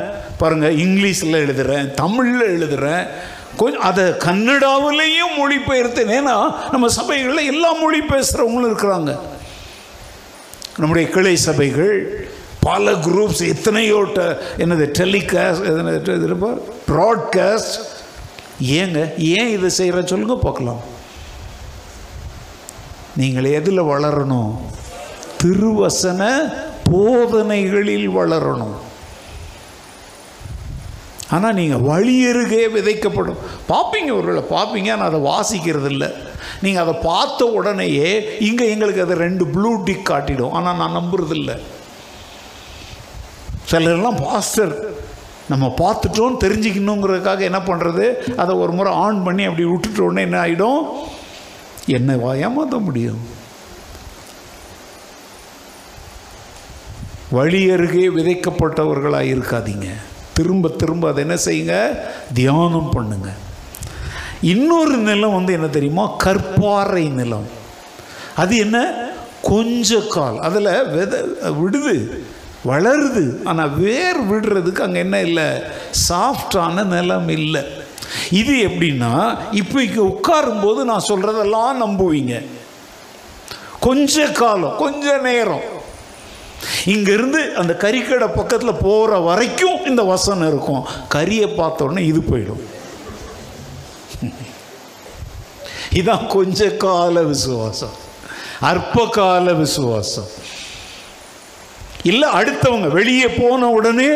பாருங்கள், இங்கிலீஷில் எழுதுகிறேன், தமிழில் எழுதுகிறேன், கொஞ்சம் அதை கன்னடாவிலையும் மொழிபெயர்த்தேன். ஏன்னா நம்ம சபைகளில் எல்லா மொழி பேசுகிறவங்களும் இருக்கிறாங்க. நம்முடைய கிளை சபைகள் பல குரூப்ஸ், எத்தனையோ என்னது டெலிகாஸ்ட், எதனா ப்ராட்காஸ்ட். ஏங்க ஏன் இதை செய்கிற சொல்லுங்க பார்க்கலாம். நீங்கள் எதில் வளரணும்? திருவசன போதனைகளில் வளரணும். ஆனால் நீங்கள் வழியருகே விதைக்கப்படும். பார்ப்பீங்க, ஒருவேளை பார்ப்பீங்க, ஆனால் அதை வாசிக்கிறது இல்லை. நீங்கள் அதை பார்த்த உடனேயே இங்கே எங்களுக்கு அதை 2 ப்ளூ டிக் காட்டிடும். ஆனால் நான் நம்புறதில்லை. சிலரெல்லாம் பாஸ்டர் நம்ம பார்த்துட்டோம் தெரிஞ்சுக்கணுங்கிறதுக்காக என்ன பண்ணுறது, அதை ஒரு முறை ஆன் பண்ணி அப்படி விட்டுட்டோன்னே என்ன ஆகிடும், என்ன ஏமாற்ற முடியும். வழியருகே விதைக்கப்பட்டவர்களாக இருக்காதீங்க. திரும்ப திரும்ப அதை என்ன செய்யுங்க, தியானம் பண்ணுங்க. இன்னொரு நிலம் வந்து என்ன தெரியுமா, கற்பாறை நிலம். அது என்ன, கொஞ்ச கால் அதில் விதை விடுது, வளருது. ஆனால் வேர் விடுறதுக்கு அங்கே என்ன இல்லை, சாஃப்டான நிலம் இல்லை. இது எப்படின்னா, இப்போ இங்கே உட்காரும்போது நான் சொல்கிறதெல்லாம் நம்புவீங்க. கொஞ்ச காலம், கொஞ்ச நேரம் இங்கேருந்து அந்த கறிக்கடை பக்கத்தில் போகிற வரைக்கும் இந்த வசனம் இருக்கும். கறியை பார்த்தோன்னே இது போயிடும். இதான் கொஞ்ச கால விசுவாசம், அற்ப கால விசுவாசம். இல்லை அடுத்தவங்க வெளியே போன உடனே,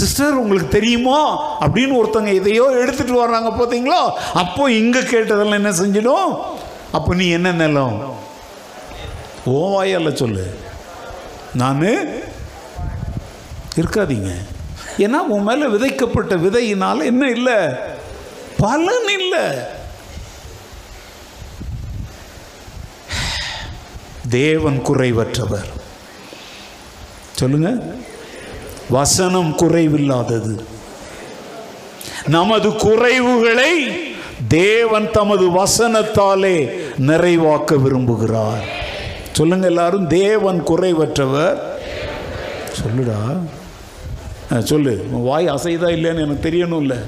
சிஸ்டர் உங்களுக்கு தெரியுமா அப்படின்னு ஒருத்தவங்க இதையோ எடுத்துட்டு வர்றாங்க பார்த்தீங்களா, அப்போ இங்கே கேட்டதெல்லாம் என்ன செஞ்சிடும், அப்போ நீ என்ன நிலம், ஓ வாயால் சொல்லு, நான் இருக்காதீங்க. ஏன்னா உன் மேலே விதைக்கப்பட்ட விதையினால் என்ன இல்லை, பலன் இல்லை. தேவன் குறைவற்றவர், சொல்லுங்க, வசனம் குறைவில்லாதது. நமது குறைவுகளை தேவன் தமது வசனத்தாலே நிறைவாக்க விரும்புகிறார். சொல்லுங்க எல்லாரும், தேவன் குறைவற்றவர். சொல்லுடா, சொல்லு, வாய் அசைதா இல்லைன்னு எனக்கு தெரியணும். இல்லை,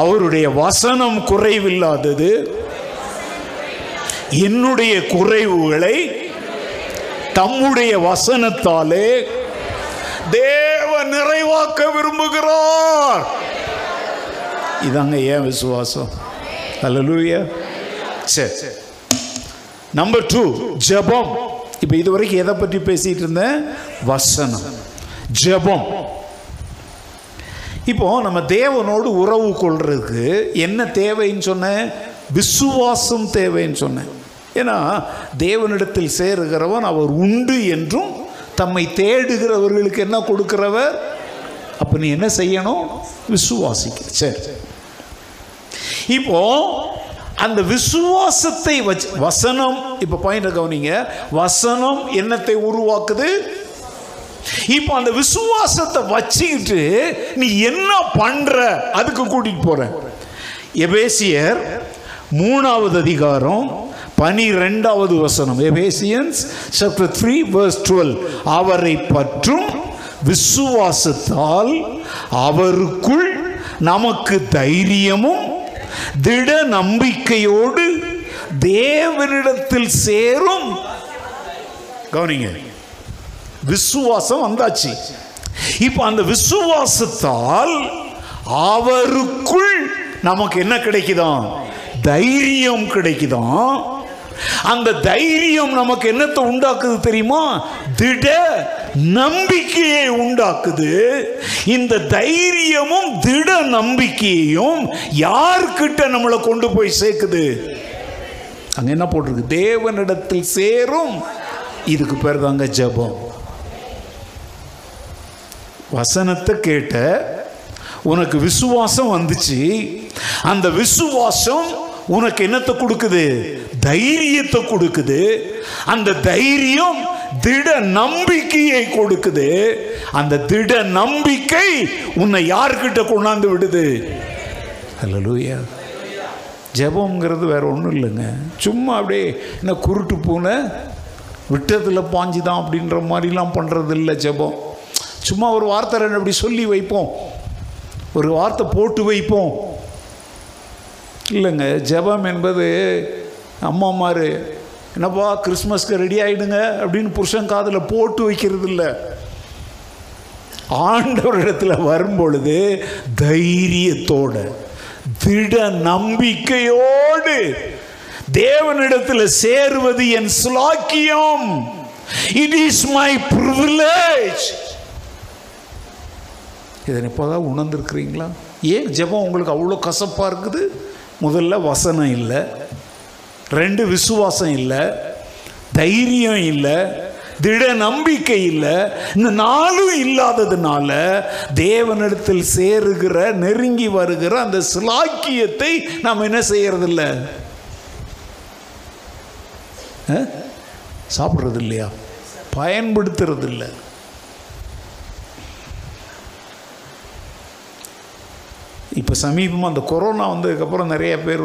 அவருடைய வசனம் குறைவில்லாதது, என்னுடைய குறைவுகளை தம்முடைய வசனத்தாலே தேவன் நிறைவாக்க விரும்புகிறார். இதாங்க ஏன் விசுவாசம். அல்லேலூயா. சரி சரி, நம்பர் 2, ஜபம். இப்போ இதுவரைக்கும் எதை பற்றி பேசிகிட்டு இருந்தேன், வசனம், ஜபம். இப்போ நம்ம தேவனோடு உறவு கொள்றதுக்கு என்ன தேவைன்னு சொன்னேன், விசுவாசம் தேவைன்னு சொன்னேன். ஏன்னா தேவனிடத்தில் சேருகிறவன் அவர் உண்டு என்றும் தம்மை தேடுகிறவர்களுக்கு என்ன கொடுக்கிறவர். அப்போ நீ என்ன செய்யணும், விசுவாசிக்க. சரி, இப்போ அந்த விசுவாசத்தை வச்சு வசனம், இப்போ பாயிண்ட் கவனிங்க, வசனம் என்னத்தை உருவாக்குது. இப்போ அந்த விசுவாசத்தை வச்சுக்கிட்டு நீ என்ன பண்ற, அதுக்கு கூட்டிட்டு போறேன். எபேசியர் 3:12, எபேசியன்ஸ் சாப்டர் 3:12, அவரை பற்றும் விசுவாசத்தால் அவருக்குள் நமக்கு தைரியமும் திட நம்பிக்கையோடு தேவனிடத்தில் சேரும். கவனிங்க, விசுவாசம் வந்தாச்சு. இப்போ அந்த விசுவாசத்தால் அவருக்குள் நமக்கு என்ன கிடைக்குதான், தைரியம் கிடைக்குதான். அந்த தைரியம் நமக்கு என்னத்தை உண்டாக்குது தெரியுமா, திட நம்பிக்கையை உண்டாக்குது. இந்த தைரியமும் திட நம்பிக்கையும் யார்கிட்ட நம்மளை கொண்டு போய் சேர்க்குது, அங்க என்ன போட்டிருக்கு, தேவனிடத்தில் சேரும். இதுக்கு பேர் தாங்க ஜெபம். வசனத்தை கேட்ட உனக்கு விசுவாசம் வந்துச்சு, அந்த விசுவாசம் உனக்கு என்னத்தை கொடுக்குது, தைரியத்தை கொடுக்குது. அந்த தைரியம் திட நம்பிக்கையை கொடுக்குது. அந்த திட நம்பிக்கை உன்னை யார்கிட்ட கொண்டாந்து விடுது. அல்லேலூயா. ஜெபம்ங்கிறது வேற ஒன்றும் இல்லைங்க, சும்மா அப்படியே என்ன குருட்டு பூனை விட்டதில் பாஞ்சுதான் அப்படின்ற மாதிரிலாம் பண்ணுறது இல்லை. ஜெபம் சும்மா ஒரு வார்த்தை அப்படி சொல்லி வைப்போம், ஒரு வார்த்தை போட்டு வைப்போம். இல்லைங்க, ஜெபம் என்பது அம்மா மாரு என்னப்பா கிறிஸ்மஸ்க்கு ரெடி ஆகிடுங்க அப்படின்னு புருஷன் காதில் போட்டு வைக்கிறது இல்லை. ஆண்டவரிடத்தில் வரும்பொழுது தைரியத்தோடு திட நம்பிக்கையோடு தேவனிடத்தில் சேருவது என் சுலாக்கியம். It is my privilege. இதனை இப்போதான் உணர்ந்துருக்கிறீங்களா? ஏன் ஜெபம் உங்களுக்கு அவ்வளோ கசப்பாக இருக்குது? முதல்ல வசனம் இல்லை, ரெண்டு விசுவாசம் இல்லை, தைரியம் இல்லை, திட நம்பிக்கை இல்லை. இந்த நாளும் இல்லாததுனால தேவனிடத்தில் சேருகிற நெருங்கி வருகிற அந்த சிலாக்கியத்தை நாம் என்ன செய்யறதில்லை, சாப்பிட்றது இல்லையா, பயன்படுத்துறது இல்லை. இப்போ சமீபமாக அந்த கொரோனா வந்ததுக்கப்புறம் நிறைய பேர்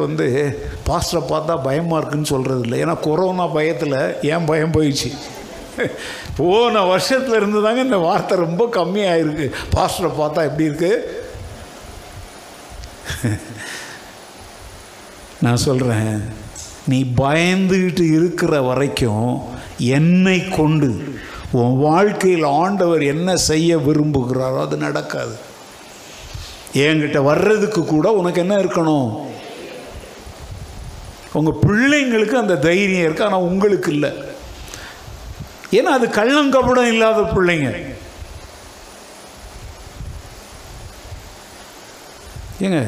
பாஸ்டரை பார்த்தா பயமாக இருக்குன்னு சொல்கிறது இல்லை. ஏன்னா கொரோனா பயத்தில் ஏன் பயம் போயிடுச்சு. போன வருஷத்தில் இருந்து தாங்க இந்த வார்த்தை ரொம்ப கம்மியாகிருக்கு. பாஸ்டரை பார்த்தா எப்படி இருக்குது? நான் சொல்கிறேன், நீ பயந்துகிட்டு இருக்கிற வரைக்கும் என்னை கொண்டு உன் வாழ்க்கையில் ஆண்டவர் என்ன செய்ய விரும்புகிறாரோ அது நடக்காது. என்கிட்ட வர்றதுக்கு கூட உனக்கு என்ன இருக்கணும்? உங்கள் பிள்ளைங்களுக்கு அந்த தைரியம் இருக்குது, ஆனால் உங்களுக்கு இல்லை. ஏன்னா அது கள்ளங்கபடம் இல்லாத பிள்ளைங்க. ஏங்க,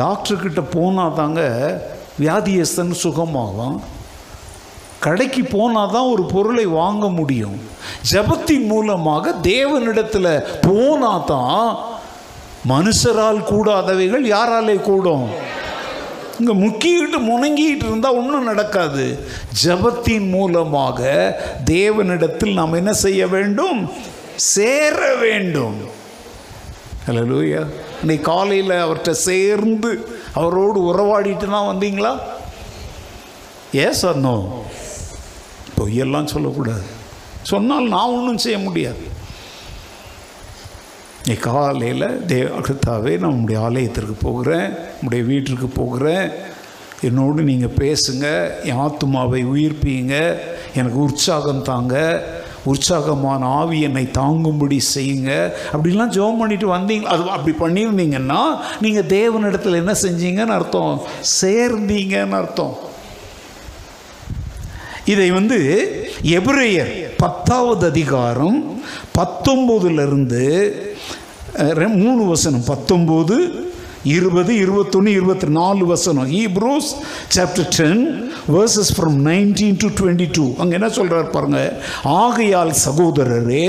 டாக்டர்கிட்ட போனால் தாங்க வியாதியஸ்தன் சுகமாகும். கடைக்கு போனால் தான் ஒரு பொருளை வாங்க முடியும். ஜபத்தின் மூலமாக தேவனிடத்தில் போனால் தான் மனுஷரால் கூடாதவைகள் யாராலே கூடும். இங்கே முக்கிட்டு முணங்கிட்டு இருந்தால் ஒன்றும் நடக்காது. ஜபத்தின் மூலமாக தேவனிடத்தில் நாம் என்ன செய்ய வேண்டும்? சேர வேண்டும். அல்லேலூயா. இன்னைக்கு காலையில் அவர்கிட்ட சேர்ந்து அவரோடு உறவாடிட்டுனா வந்தீங்களா? Yes or no? பொய்யெல்லாம் சொல்லக்கூடாது. சொன்னால் நான் ஒன்றும் செய்ய முடியாது. நீ காலையில் தேவத்தாவே நான் உங்களுடைய ஆலயத்திற்கு போகிறேன், உங்களுடைய வீட்டிற்கு போகிறேன், என்னோடு நீங்கள் பேசுங்க, என் ஆத்துமாவை உயிர்ப்பீங்க, எனக்கு உற்சாகம் தாங்க, உற்சாகமான ஆவி என்னை தாங்கும்படி செய்யுங்க அப்படின்லாம் ஜெபம் பண்ணிட்டு வந்தீங்க. அது அப்படி பண்ணியிருந்தீங்கன்னா நீங்கள் தேவனிடத்தில் என்ன செஞ்சீங்கன்னு அர்த்தம்? சேர்ந்தீங்கன்னு அர்த்தம். இதை எபிரேயர் 10வது அதிகாரம் 19லிருந்து 3 வசனம் 19, 20, 21, 24 வசனம். Hebrews chapter 10 verses from 19 to 22 அங்கே என்ன சொல்றாரு பாருங்க. ஆகையால் சகோதரரே,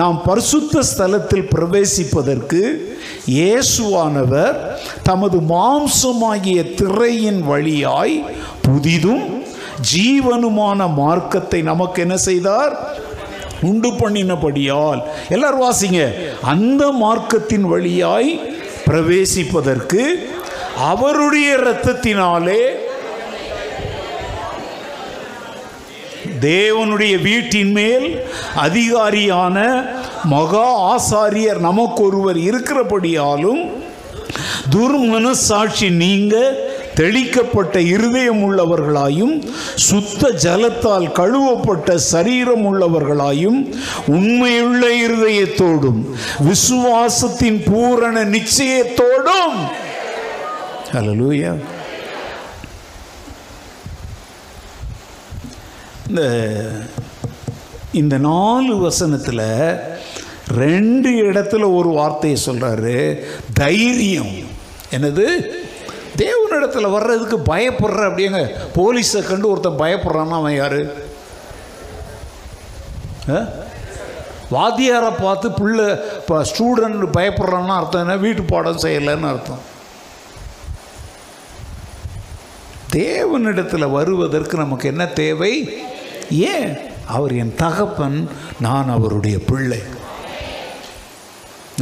நாம் பரிசுத்த ஸ்தலத்தில் பிரவேசிப்பதற்கு இயேசுவானவர் தமது மாம்சமாகிய திரையின் வழியாய் புதிதும் ஜீவனுமான மார்க்கத்தை நமக்கு என்ன செய்தார்? உண்டு பண்ணினபடியால் எல்லாரும் வாசிங்க. அந்த மார்க்கத்தின் வழியாய் பிரவேசிப்பதற்கு அவருடைய இரத்தத்தினாலே தேவனுடைய வீட்டின் மேல் அதிகாரியான மகா ஆசாரியர் நமக்கு ஒருவர் இருக்கிறபடியாலும் துர்மனசாட்சி நீங்க தெளிக்கப்பட்ட இருதயம் உள்ளவர்களாயும் சுத்த ஜலத்தால் கழுவப்பட்ட சரீரம் உள்ளவர்களாயும் உண்மையுள்ள இருதயத்தோடும் விசுவாசத்தின் பூரண நிச்சயத்தோடும். அல்லேலூயா. இந்த 4 வசனத்தில் 2 இடத்துல ஒரு வார்த்தையை சொல்றாரு, தைரியம். என்னது? தேவனிடத்தில் வர்றதுக்கு பயப்படுற. அப்படிங்க போலீஸை கண்டு ஒருத்தன் பயப்படுறான்னா அவன் யாரு? வாத்தியாரை பார்த்து பிள்ளை இப்போ ஸ்டூடெண்ட் பயப்படுறான்னா அர்த்தம் என்ன? வீட்டு பாடம் செய்யலைன்னு அர்த்தம். தேவனிடத்தில் வருவதற்கு நமக்கு என்ன தேவை? ஏன்? அவர் என் தகப்பன், நான் அவருடைய பிள்ளை,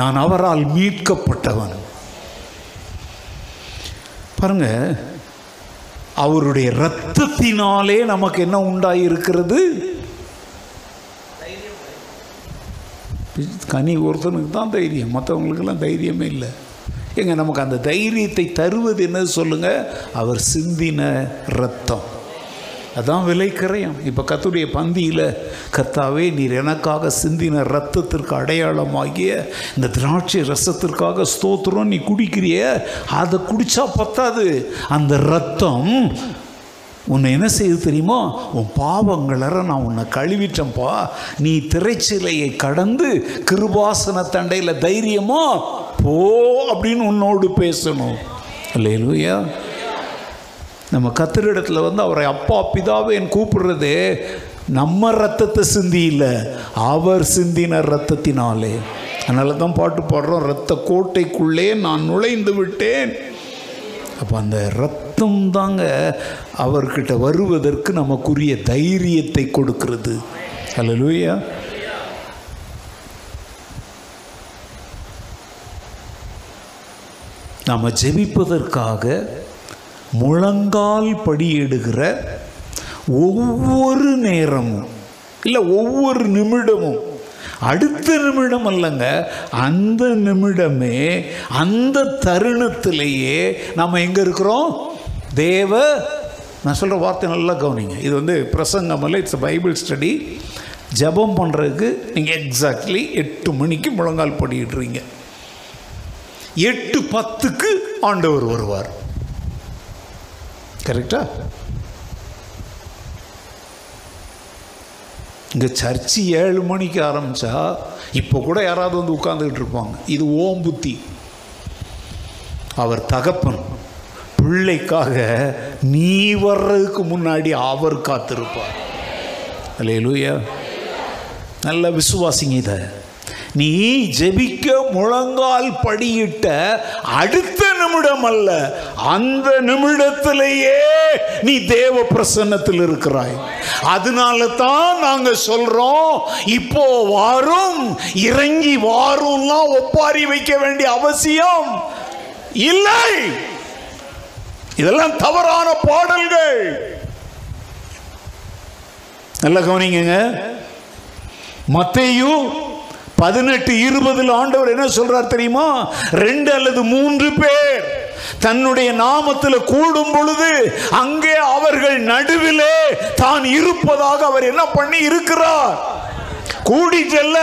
நான் அவரால் மீட்கப்பட்டவன். பாருங்க, அவருடைய இரத்தத்தினாலே நமக்கு என்ன உண்டாயிருக்கிறது? கனி ஒருத்தனுக்கு தான் தைரியம், மற்றவங்களுக்கெல்லாம் தைரியமே இல்லை. ஏங்க நமக்கு அந்த தைரியத்தை தருவது என்ன சொல்லுங்கள்? அவர் சிந்தின இரத்தம், அதான் விலை கிரயம். இப்போ கர்த்தருடைய பந்தியில், கர்த்தாவே நீர் எனக்காக சிந்தின இரத்தத்திற்கு அடையாளமாகிய இந்த திராட்சை ரசத்திற்காக ஸ்தோத்திரம், நீ குடிக்கிறிய, அதை குடித்தா பத்தாது, அந்த இரத்தம் உன்னை என்ன செய்து தெரியுமோ? உன் பாவங்களற நான் உன்னை கழுவிட்டேன்ப்பா, நீ திரைச்சிலையை கடந்து கிருபாசன தண்டையில் தைரியமோ போ அப்படின்னு உன்னோடு பேசணும். அல்லேலூயா. நம்ம கத்திரிடத்தில் வந்து அவரை அப்பா பிதாவை என் கூப்பிடுறது நம்ம ரத்தத்தை சிந்தி இல்லை, அவர் சிந்தின ரத்தத்தினாலே. அதனால தான் பாட்டு பாடுறோம், இரத்த கோட்டைக்குள்ளே நான் நுழைந்து விட்டேன். அப்போ அந்த ரத்தம் தாங்க அவர்கிட்ட வருவதற்கு நமக்குரிய தைரியத்தை கொடுக்கிறது. அல்லேலூயா. நாம் ஜெபிப்பதற்காக முழங்கால் படியிடுகிற ஒவ்வொரு நேரமும் இல்லை, ஒவ்வொரு நிமிடமும், அடுத்த நிமிடம் அல்லங்க, அந்த நிமிடமே, அந்த தருணத்திலேயே நாம் எங்கே இருக்கிறோம்? தேவ, நான் சொல்கிற வார்த்தை நல்லா கவனிங்க, இது வந்து பிரசங்கம் இல்லை, இட்ஸ் பைபிள் ஸ்டடி. ஜபம் பண்ணுறதுக்கு நீங்கள் எக்ஸாக்ட்லி 8 மணிக்கு முழங்கால் படியிடுறீங்க, 8:10க்கு ஆண்டவர் வருவார். கரெக்டா? இங்கே சர்ச்சு 7 மணிக்கு ஆரம்பித்தா இப்போ கூட யாராவது வந்து உட்கார்ந்துக்கிட்டு இருப்பாங்க. இது ஓம்புத்தி. அவர் தகப்பன் பிள்ளைக்காக நீ வர்றதுக்கு முன்னாடி அவர் காத்திருப்பார். அல்லேலூயா. நல்ல விசுவாசிங்க, இத நீ ஜெபிக்க முழங்கால் படியிட்ட அடுத்த நிமிடம் அல்ல, அந்த நிமிடத்திலேயே நீ தேவ பிரசன்னத்தில் இருக்கிறாய். அதனால தான் நாங்க சொல்றோம், இப்போ வாரும், இறங்கி வாரும்லாம் ஒப்பாரி வைக்க வேண்டிய அவசியம் இல்லை. இதெல்லாம் தவறான பாடல்கள். நல்லா கவனிங்க, மத்தேயு 18:20 ஆண்டவர் என்ன சொல்றார் தெரியுமா? 2 அல்லது 3 பேர் தன்னுடைய நாமத்தில் கூடும் பொழுது அங்கே அவர்கள் நடுவிலே தான் இருப்பதாக அவர் என்ன பண்ணி இருக்கிறார். கூடிட்டல்ல,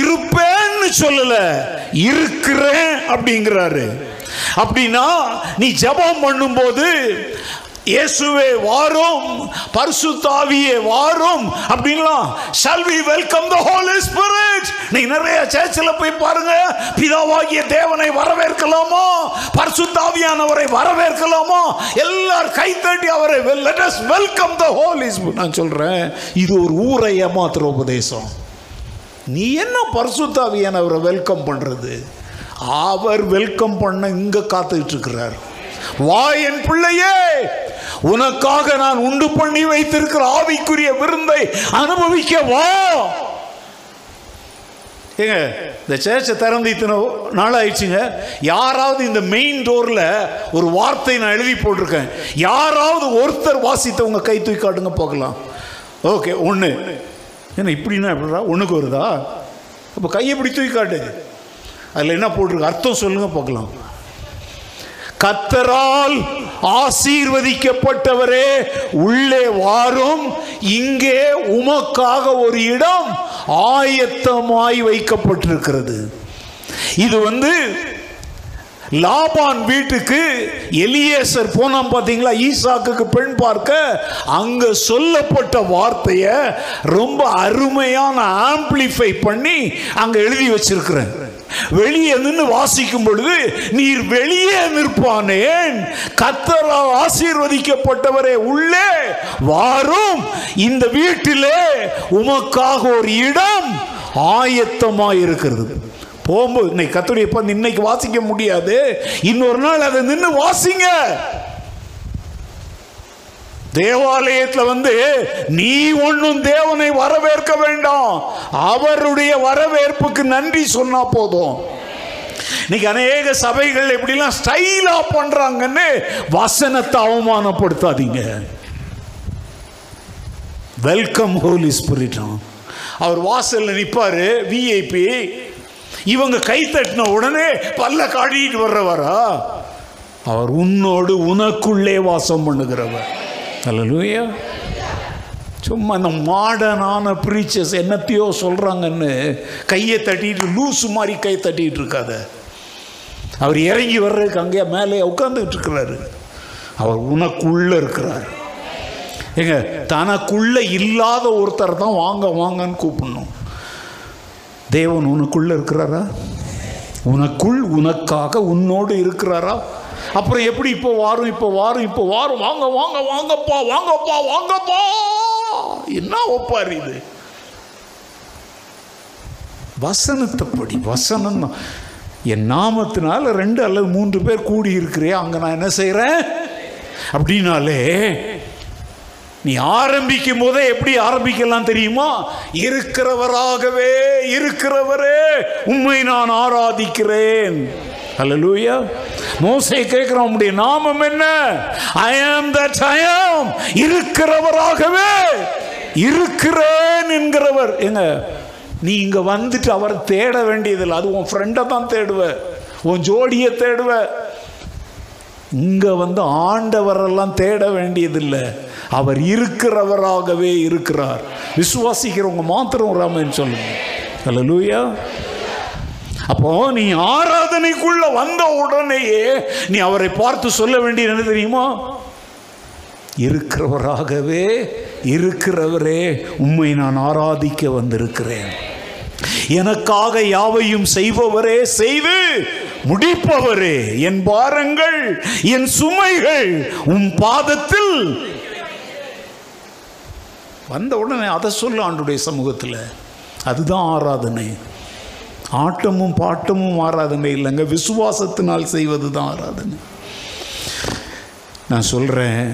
இருப்பேன்னு சொல்லல, இருக்கிறேன் அப்படிங்கிறாரு. அப்படின்னா நீ ஜெபம் பண்ணும் போது இயேசுவே வாரும், பரிசுத்த ஆவியே வாரும் அப்படிங்களா? Shall we welcome the Holy Spirit? நீ நிறைய சர்ச்சில் போய் பாருங்க, பிதாவாகிய தேவனை வரவேற்கலாமா, பரிசுத்த ஆவியானவரை வரவேற்கலாமா, எல்லாரும் கைத்தட்டி அவரை let us welcome the Holy Spirit. நான் சொல்றேன், இது ஒரு ஊரை ஏமாத்துற உபதேசம். நீ என்ன பரிசுத்த ஆவியானவரை வெல்கம் பண்றது? அவர் வெல்கம் பண்ண இங்க காத்துக்கிட்டு இருக்கிறார். வா என் பிள்ளையே, உனக்காக நான் உண்டு பண்ணி வைத்திருக்கிற ஆவிக்குரிய விருந்தை அனுபவிக்க வா. ஏங்க, இந்த சேர்ச்சை திறந்து இத்தனை நாள் ஆயிடுச்சுங்க, யாராவது இந்த மெயின் டோரில் ஒரு வார்த்தை நான் எழுதி போட்டிருக்கேன், யாராவது ஒருத்தர் வாசித்த உங்க கை தூக்கி காட்டுங்க பார்க்கலாம். ஓகே, 1 என்ன இப்படின்னா எப்படா 1க்கு வருதா? அப்போ கையை இப்படி தூக்கி காட்டு, அதில் என்ன போட்டிருக்கு அர்த்தம் சொல்லுங்க பார்க்கலாம். கர்த்தரால் ஆசீர்வதிக்கப்பட்டவரே உள்ளே வாரும், இங்கே உமக்காக ஒரு இடம் ஆயத்தமாய் வைக்கப்பட்டிருக்கிறது. இது வந்து லாபான் வீட்டுக்கு எலியேசர் போனான் பார்த்தீங்களா, ஈசாக்குக்கு பெண் பார்க்க, அங்க சொல்லப்பட்ட வார்த்தைய ரொம்ப அருமையான ஆம்பிளிஃபை பண்ணி அங்க எழுதி வச்சிருக்கிறேன். வெளியே நின்று வாசிக்கும் பொழுது, நீர் வெளியே நிற்பானேன், கர்த்தரால் ஆசீர்வதிக்கப்பட்டவரே உள்ளே வாரும், இந்த வீட்டிலே உமக்காக ஒரு இடம் ஆயத்தமாய் இருக்கிறது. போகும்போது இன்னைக்கு கர்த்தருடைய பந்தி, இன்னைக்கு வாசிக்க முடியாது, இன்னொரு நாள் அதை நின்று வாசிங்க. தேவாலயத்தில் வந்து நீ ஒன்றும் தேவனை வரவேற்க வேண்டாம், அவருடைய வரவேற்புக்கு நன்றி சொன்னா போதும். இன்னைக்கு அநேக சபைகள் எப்படிலாம் ஸ்டைலா பண்றாங்கன்னு வசனத்தை அவமானப்படுத்தாதீங்க. Welcome holy spirit. அவர் வாசலில் நிற்பார் விஐபி. இவங்க கை தட்டின உடனே பல்ல காட்டிட்டு வர்றவரா? அவர் உன்னோடு உனக்குள்ளே வாசம் பண்ணுகிறவர். அல்லேலூயா. சும்மா இந்த மாடனான பிரீச்சர்ஸ் என்னத்தையோ சொல்கிறாங்கன்னு கையை தட்டிட்டு லூசு மாதிரி கை தட்டிகிட்டு இருக்காத. அவர் இறங்கி வர்றதுக்கு அங்கேயே மேலே உட்காந்துக்கிட்டு இருக்கிறாரு. அவர் உனக்குள்ளே இருக்கிறார். ஏங்க, தனக்குள்ளே இல்லாத ஒருத்தர் தான் வாங்க வாங்கன்னு கூப்பிடணும். தேவன் உனக்குள்ளே இருக்கிறாரா? உனக்குள் உனக்காக உன்னோடு இருக்கிறாரா? அப்புறம் எப்படி இப்போ வாரும் வாங்க வாங்க வாங்கப்பா வாங்கப்பா வாங்கப்பா என்ன ஒப்பாரு? இது வசனத்தைப்படி. வசனம் என் நாமத்தினால 2 அல்லது 3 பேர் கூடி இருக்கிறே, அங்கே நான் என்ன செய்கிறேன் அப்படின்னாலே நீ ஆரம்பிக்கும் போதே எப்படி ஆரம்பிக்கலாம் தெரியுமா? இருக்கிறவராகவே இருக்கிறவரே உம்மை நான் ஆராதிக்கிறேன். அல்லேலூயா. மோசே கேட்கிறான், உம்முடைய நாமம் என்ன? I am that I am. இருக்கிறவராகவே இருக்கிறேன் என்கிறவர். எங்க நீ இங்க வந்துட்டு அவரை தேட வேண்டியதில்லை. அது உன் ஃப்ரெண்டை தான் தேடுவ, உன் ஜோடியை தேடுவ. இங்கே வந்து ஆண்டவரெல்லாம் தேட வேண்டியதில்லை. அவர் இருக்கிறவராகவே இருக்கிறார். விசுவாசிக்கிறவங்க மாத்திரம் ராமன் சொல்லுங்க. அல்லேலூயா. அப்போ நீ ஆராதனைக்குள்ள வந்த உடனேயே நீ அவரை பார்த்து சொல்ல வேண்டியது என்ன தெரியுமா? இருக்கிறவராகவே இருக்கிறவரே உம்மை நான் ஆராதிக்க வந்திருக்கிறேன். எனக்காக யாவையும் செய்பவரே, செய்து முடிப்பவரே, என் பாரங்கள் என் சுமைகள் உம் பாதத்தில். வந்த உடனே அதை சொல்ல ஆண்டுடைய சமூகத்தில். அதுதான் ஆராதனை. ஆட்டமும் பாட்டமும் ஆராதனை இல்லைங்க, விசுவாசத்தினால் செய்வது தான் ஆராதனை. நான் சொல்கிறேன்,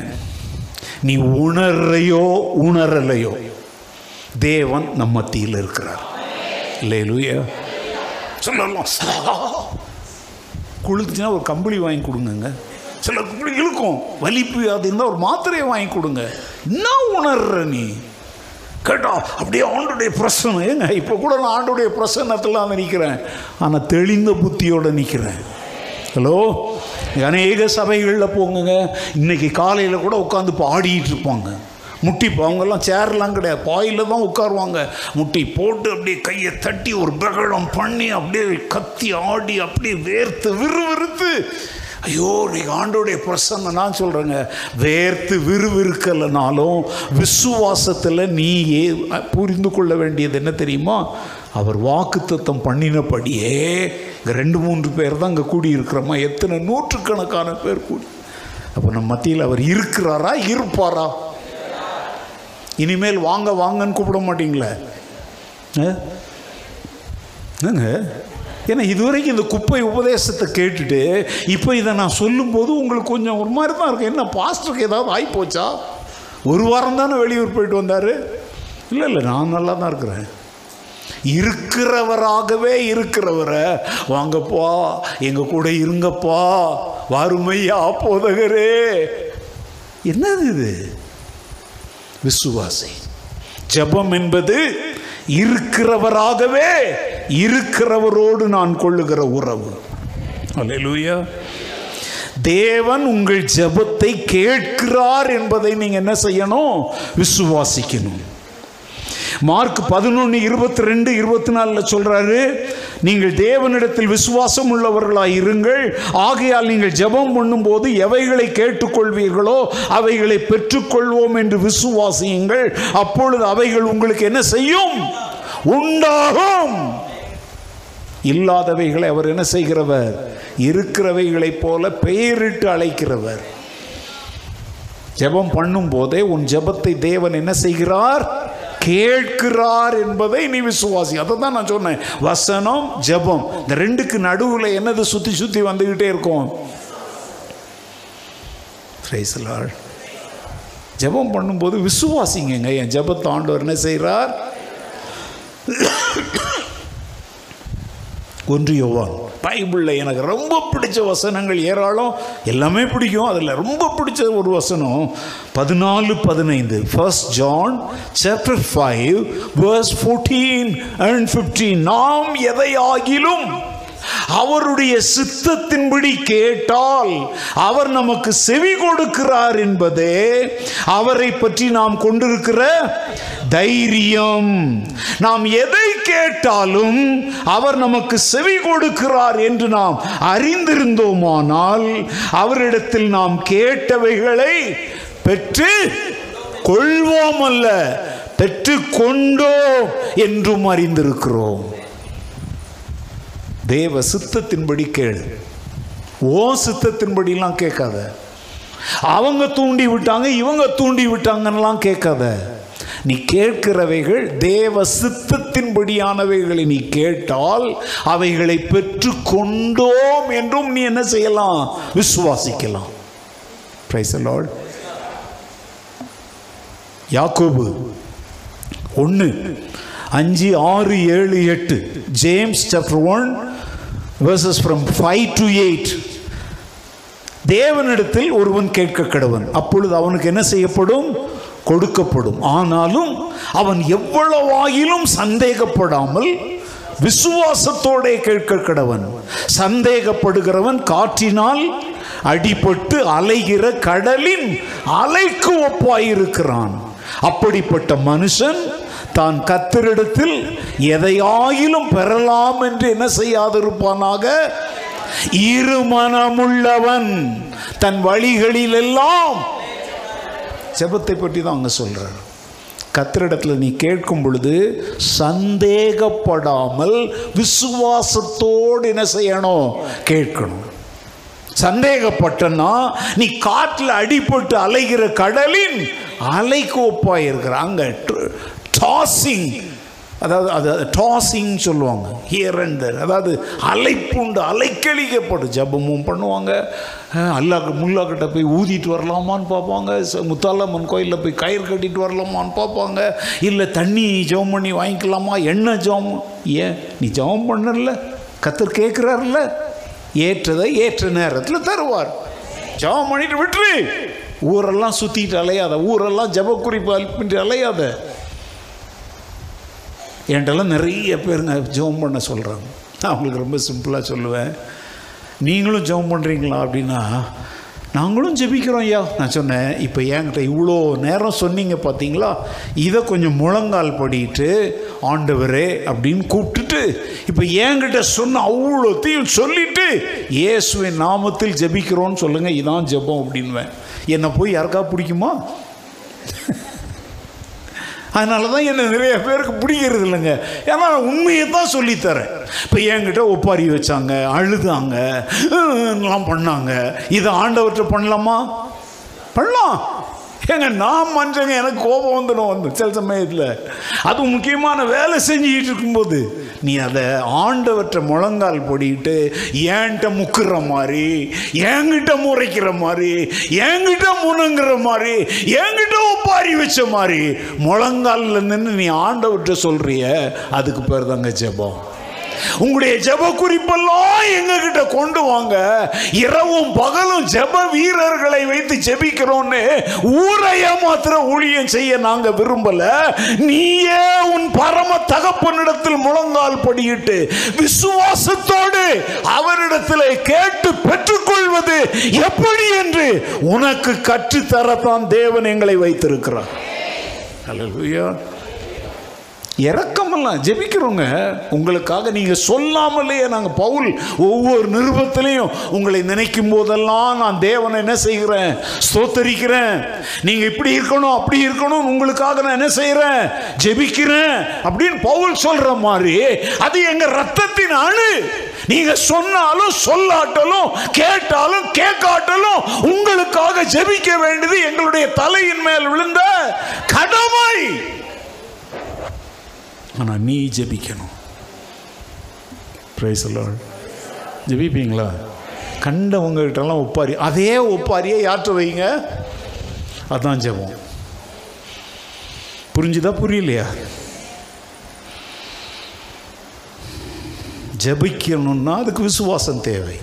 நீ உணர்றையோ உணரலையோ தேவன் நம் மத்தியில் இருக்கிறார். அல்லேலூயா. சொல்லலாம், குளுத்துச்சுன்னா ஒரு கம்பளி வாங்கி கொடுங்க. சில கும்பளி இழுக்கும், வலிப்பு அதுன்னா ஒரு மாத்திரையை வாங்கி கொடுங்க. என்ன உணர்ற நீ கேட்டா அப்படியே ஆண்டுடைய பிரசனம். ஏங்க, இப்போ கூட நான் ஆண்டுடைய பிரசன்னத்தில் தான் நிற்கிறேன், ஆனால் தெளிந்த புத்தியோடு நிற்கிறேன். ஹலோ, அநேக சபைகளில் போங்க, இன்றைக்கி காலையில் கூட உட்காந்து பாடிக்கிட்டு இருப்பாங்க. முட்டிப்போ அவங்கெல்லாம் சேர்லாம் கிடையாது, பாயில் தான் உட்காருவாங்க. முட்டி போட்டு அப்படியே கையை தட்டி ஒரு பிரகடம் பண்ணி அப்படியே கத்தி ஆடி அப்படியே வேர்த்து விறுவிறுத்து, ஐயோ நீங்கள் ஆண்டோடைய பிரசன்ன. நான் சொல்கிறேங்க, வேர்த்து விறுவிறுக்கலைனாலும் விசுவாசத்தில் நீயே புரிந்து கொள்ள வேண்டியது என்ன தெரியுமா? அவர் வாக்குத்தத்தம் பண்ணினபடியே 2-3 பேர் தான் இங்கே கூடியிருக்கிறோமா, எத்தனை 100கணக்கான பேர் கூடி. அப்போ நம்ம மத்தியில் அவர் இருக்கிறாரா இருப்பாரா? இனிமேல் வாங்க வாங்கன்னு கூப்பிட மாட்டிங்களே. ஏன்னா இதுவரைக்கும் இந்த குப்பை உபதேசத்தை கேட்டுட்டு இப்போ இதை நான் சொல்லும்போது உங்களுக்கு கொஞ்சம் ஒரு மாதிரி தான் இருக்கு. என்ன பாஸ்டருக்கு ஏதாவது ஆகிப்போச்சா? ஒரு வாரம் தானே வெளியூர் போயிட்டு வந்தார். இல்லை நான் நல்லா தான் இருக்கிறேன். இருக்கிறவராகவே இருக்கிறவரை வாங்கப்பா எங்கள் கூட இருங்கப்பா வறுமையா போதகரே. என்னது இது? விசுவாசி ஜபம் என்பது இருக்கிறவராகவே இருக்கிறவரோடு நான் கொள்ளுகிற உறவு. அல்லேலூயா. தேவன் உங்கள் ஜபத்தை கேட்கிறார் என்பதை நீங்கள் என்ன செய்யணும்? விசுவாசிக்கணும். மார்க் 11:22-24 சொல்றாரு, நீங்கள் தேவனிடத்தில் விசுவாசம் உள்ளவர்களாய் இருங்கள், ஆகையால் நீங்கள் ஜெபம் பண்ணும்போது எவைகளை கேட்டுக்கொள்வீர்களோ அவைகளை பெற்றுக்கொள்வோம் என்று விசுவாசியுங்கள், அப்பொழுது அவைகள் உங்களுக்கு என்ன செய்யும்? உண்டாகும். இல்லாதவைகளை அவர் என்ன செய்கிறவர்? இருக்கிறவைகளை போல பெயரிட்டு அழைக்கிறவர். ஜெபம் பண்ணும் போதே உன் ஜெபத்தை தேவன் என்ன செய்கிறார்? கேட்கிறார் என்பதை நீ விசுவாசி. அதை தான் நான் சொன்னேன், வசனம் ஜெபம் இந்த 2க்கு நடுவில் என்னது சுற்றி சுற்றி வந்துக்கிட்டே இருக்கும்? ஜெபம் பண்ணும்போது விசுவாசிங்க, என் ஜெபத்தை ஆண்டவர் என்ன செய்கிறார். ஒன்று யோவான். பைபிளில் எனக்கு ரொம்ப பிடிச்ச வசனங்கள் ஏராளம், எல்லாமே பிடிக்கும். அதில் ரொம்ப பிடிச்ச ஒரு வசனம் 14:15. 1 John chapter 5 verse 14 and 15. நாம் எதையாகிலும் அவருடைய சித்தத்தின்படி கேட்டால் அவர் நமக்கு செவி கொடுக்கிறார் என்பதே அவரை பற்றி நாம் கொண்டிருக்கிற தைரியம். நாம் எதை கேட்டாலும் அவர் நமக்கு செவி கொடுக்கிறார் என்று நாம் அறிந்திருந்தோமானால் அவரிடத்தில் நாம் கேட்டவைகளை பெற்று கொள்வோம், அல்ல பெற்று கொண்டோம் என்றும் அறிந்திருக்கிறோம். தேவ சித்தத்தின்படி கேள், ஓ சித்தத்தின்படிலாம் கேட்காத. அவங்க தூண்டி விட்டாங்க, இவங்க தூண்டி விட்டாங்கன்னெலாம் கேட்காத. நீ கேட்கிறவைகள் தேவ சித்தத்தின்படியானவைகளை நீ கேட்டால் அவைகளை பெற்று கொண்டோம் என்றும் நீ என்ன செய்யலாம்? விசுவாசிக்கலாம். Praise the Lord. யாக்கோபு 1:5, 6, 7, 8. James chapter 1 verses from 5 to 8. தேவனிடத்தில் ஒருவன் கேட்க கடவன், அப்பொழுது அவனுக்கு என்ன செய்யப்படும்? கொடுக்கப்படும். ஆனாலும் அவன் எவ்வளவாயிலும் சந்தேகப்படாமல் விசுவாசத்தோடே கேட்க கடவன். சந்தேகப்படுகிறவன் காற்றினால் அடிபட்டு அலைகிற கடலின் அலைக்கு ஒப்பாயிருக்கிறான். அப்படிப்பட்ட மனுஷன் தான் கர்த்தரிடத்தில் எதையாயிலும் பெறலாம் என்று என்ன செய்யாதிருப்பானாக. இருமனமுள்ளவன் தன் வழிகளில் எல்லாம். ஜெபத்தை பற்றி தான் அங்கே சொல்கிறார். கர்த்தரிடத்தில் நீ கேட்கும் பொழுது சந்தேகப்படாமல் விசுவாசத்தோடு என்ன செய்யணும்? கேட்கணும். சந்தேகப்பட்டன்னா நீ காட்டில் அடிபட்டு அலைகிற கடலின் அலைக்கு ஒப்பாயிருக்கிற, அங்கே டாஸிங், அதாவது அது டாஸிங் சொல்லுவாங்க, ஹியர் அண்ட் தேர், அதாவது அலைப்புண்டு அலைக்கழிக்கப்படும். ஜபமும் பண்ணுவாங்க, முல்லாக்கிட்ட போய் ஊதிட்டு வரலாமான்னு பார்ப்பாங்க, முத்தாலம்மன் கோயிலில் போய் கயிறு கட்டிட்டு வரலாமான்னு பார்ப்பாங்க, இல்லை தண்ணி ஜபம் பண்ணி வாங்கிக்கலாமா, என்ன ஜபம்? ஏன் நீ ஜபம் பண்ணல? கர்த்தர் கேட்குறாருல்ல, ஏற்றதை ஏற்ற நேரத்தில் தருவார். ஜபம் பண்ணிட்டு விட்டுரு, ஊரெல்லாம் சுற்றிட்டு அலையாத, ஊரெல்லாம் ஜபக்குறிப்பு அனுப்பிட்டு அலையாத. என்கிட்டலாம் நிறைய பேருங்க ஜெபம் பண்ண சொல்கிறாங்க. நான் அவங்களுக்கு ரொம்ப சிம்பிளாக சொல்லுவேன், நீங்களும் ஜெபம் பண்ணுறீங்களா அப்படின்னா, நாங்களும் ஜெபிக்கிறோம் ஐயா. நான் சொன்னேன், இப்போ என்கிட்ட இவ்வளோ நேரம் சொன்னீங்க பார்த்தீங்களா, இதை கொஞ்சம் முழங்கால் படிட்டு ஆண்டவரே அப்படின்னு கூப்பிட்டுட்டு இப்போ என்கிட்ட சொன்ன அவ்வளோத்தையும் சொல்லிவிட்டு இயேசுவின் நாமத்தில் ஜெபிக்கிறோன்னு சொல்லுங்கள், இதான் ஜெபம் அப்படின்வேன். என்னை போய் யாருக்கா பிடிக்குமா? அதனால தான் என்ன நிறைய பேருக்கு பிடிக்கிறது இல்லைங்க. ஏன்னா உண்மையை தான் சொல்லித்தரேன். இப்போ என்கிட்ட ஒப்பாரி வச்சாங்க, அழுதாங்க, எல்லாம் பண்ணாங்க, இதை ஆண்டவர்கிட்ட பண்ணலாமா? பண்ணலாம் ஏங்க. நான் மனுஷங்க, எனக்கு கோபம் வந்துடும் வந்து சில சமயத்தில். அது முக்கியமான வேலை செஞ்சுக்கிட்டு இருக்கும்போது நீ அதை ஆண்டவற்றை முழங்கால் போடிக்கிட்டு ஏன்கிட்ட முக்குற மாதிரி, என்கிட்ட முறைக்கிற மாதிரி, என்கிட்ட முணுங்கிற மாதிரி, என்கிட்ட ஒப்பாரி வச்ச மாதிரி முழங்காலில் நின்று நீ ஆண்டவற்றை சொல்கிறிய, அதுக்கு பேர் தாங்க ஜெபம். உங்களுடைய ஜெப குறிப்பெல்லாம் எங்ககிட்ட கொண்டு வாங்க. இரவும் பகலும் ஜெப வீரர்களை வைத்து ஜெபிக்கிறோன்னு ஊரைய மாத்திர ஊழியம் செய்ய நாங்க விரும்பல. நீயே உன் பரம தகப்பனிடத்தில் முழங்கால் படியிட்டு விசுவாசத்தோடு அவரிடத்தில் கேட்டு பெற்றுக்கொள்வது எப்படி என்று உனக்கு கற்றுத்தரத்தான் தேவன் எங்களை வைத்திருக்கிறார். அல்லேலூயா. இறக்கமெல்லாம் ஜெபிக்கிறோங்க உங்களுக்காக, நீங்கள் சொல்லாமலேயே. நாங்கள் பவுல் ஒவ்வொரு நிருபத்திலையும் உங்களை நினைக்கும் போதெல்லாம் நான் தேவனை என்ன செய்கிறேன்? ஸ்தோத்தரிக்கிறேன். நீங்கள் இப்படி இருக்கணும், அப்படி இருக்கணும், உங்களுக்காக நான் என்ன செய்கிறேன்? ஜெபிக்கிறேன் அப்படின்னு பவுல் சொல்கிற மாதிரி அது எங்கள் ரத்தத்தின் அணு. நீங்கள் சொன்னாலும் சொல்லாட்டலும், கேட்டாலும் கேட்காட்டலும் உங்களுக்காக ஜெபிக்க வேண்டியது எங்களுடைய தலையின் மேல் விழுந்த கடமை. ஆனால் நீ ஜெபிக்கணும். Price the Lord. ஜெபிப்பீங்களா? கண்டவங்ககிட்டலாம் ஒப்பாரி, அதே ஒப்பாரியை யாற்ற வைங்க, அதுதான் ஜெபம். புரிஞ்சுதா? புரியலையா? ஜெபிக்கணும்னா அதுக்கு விசுவாசம் தேவை.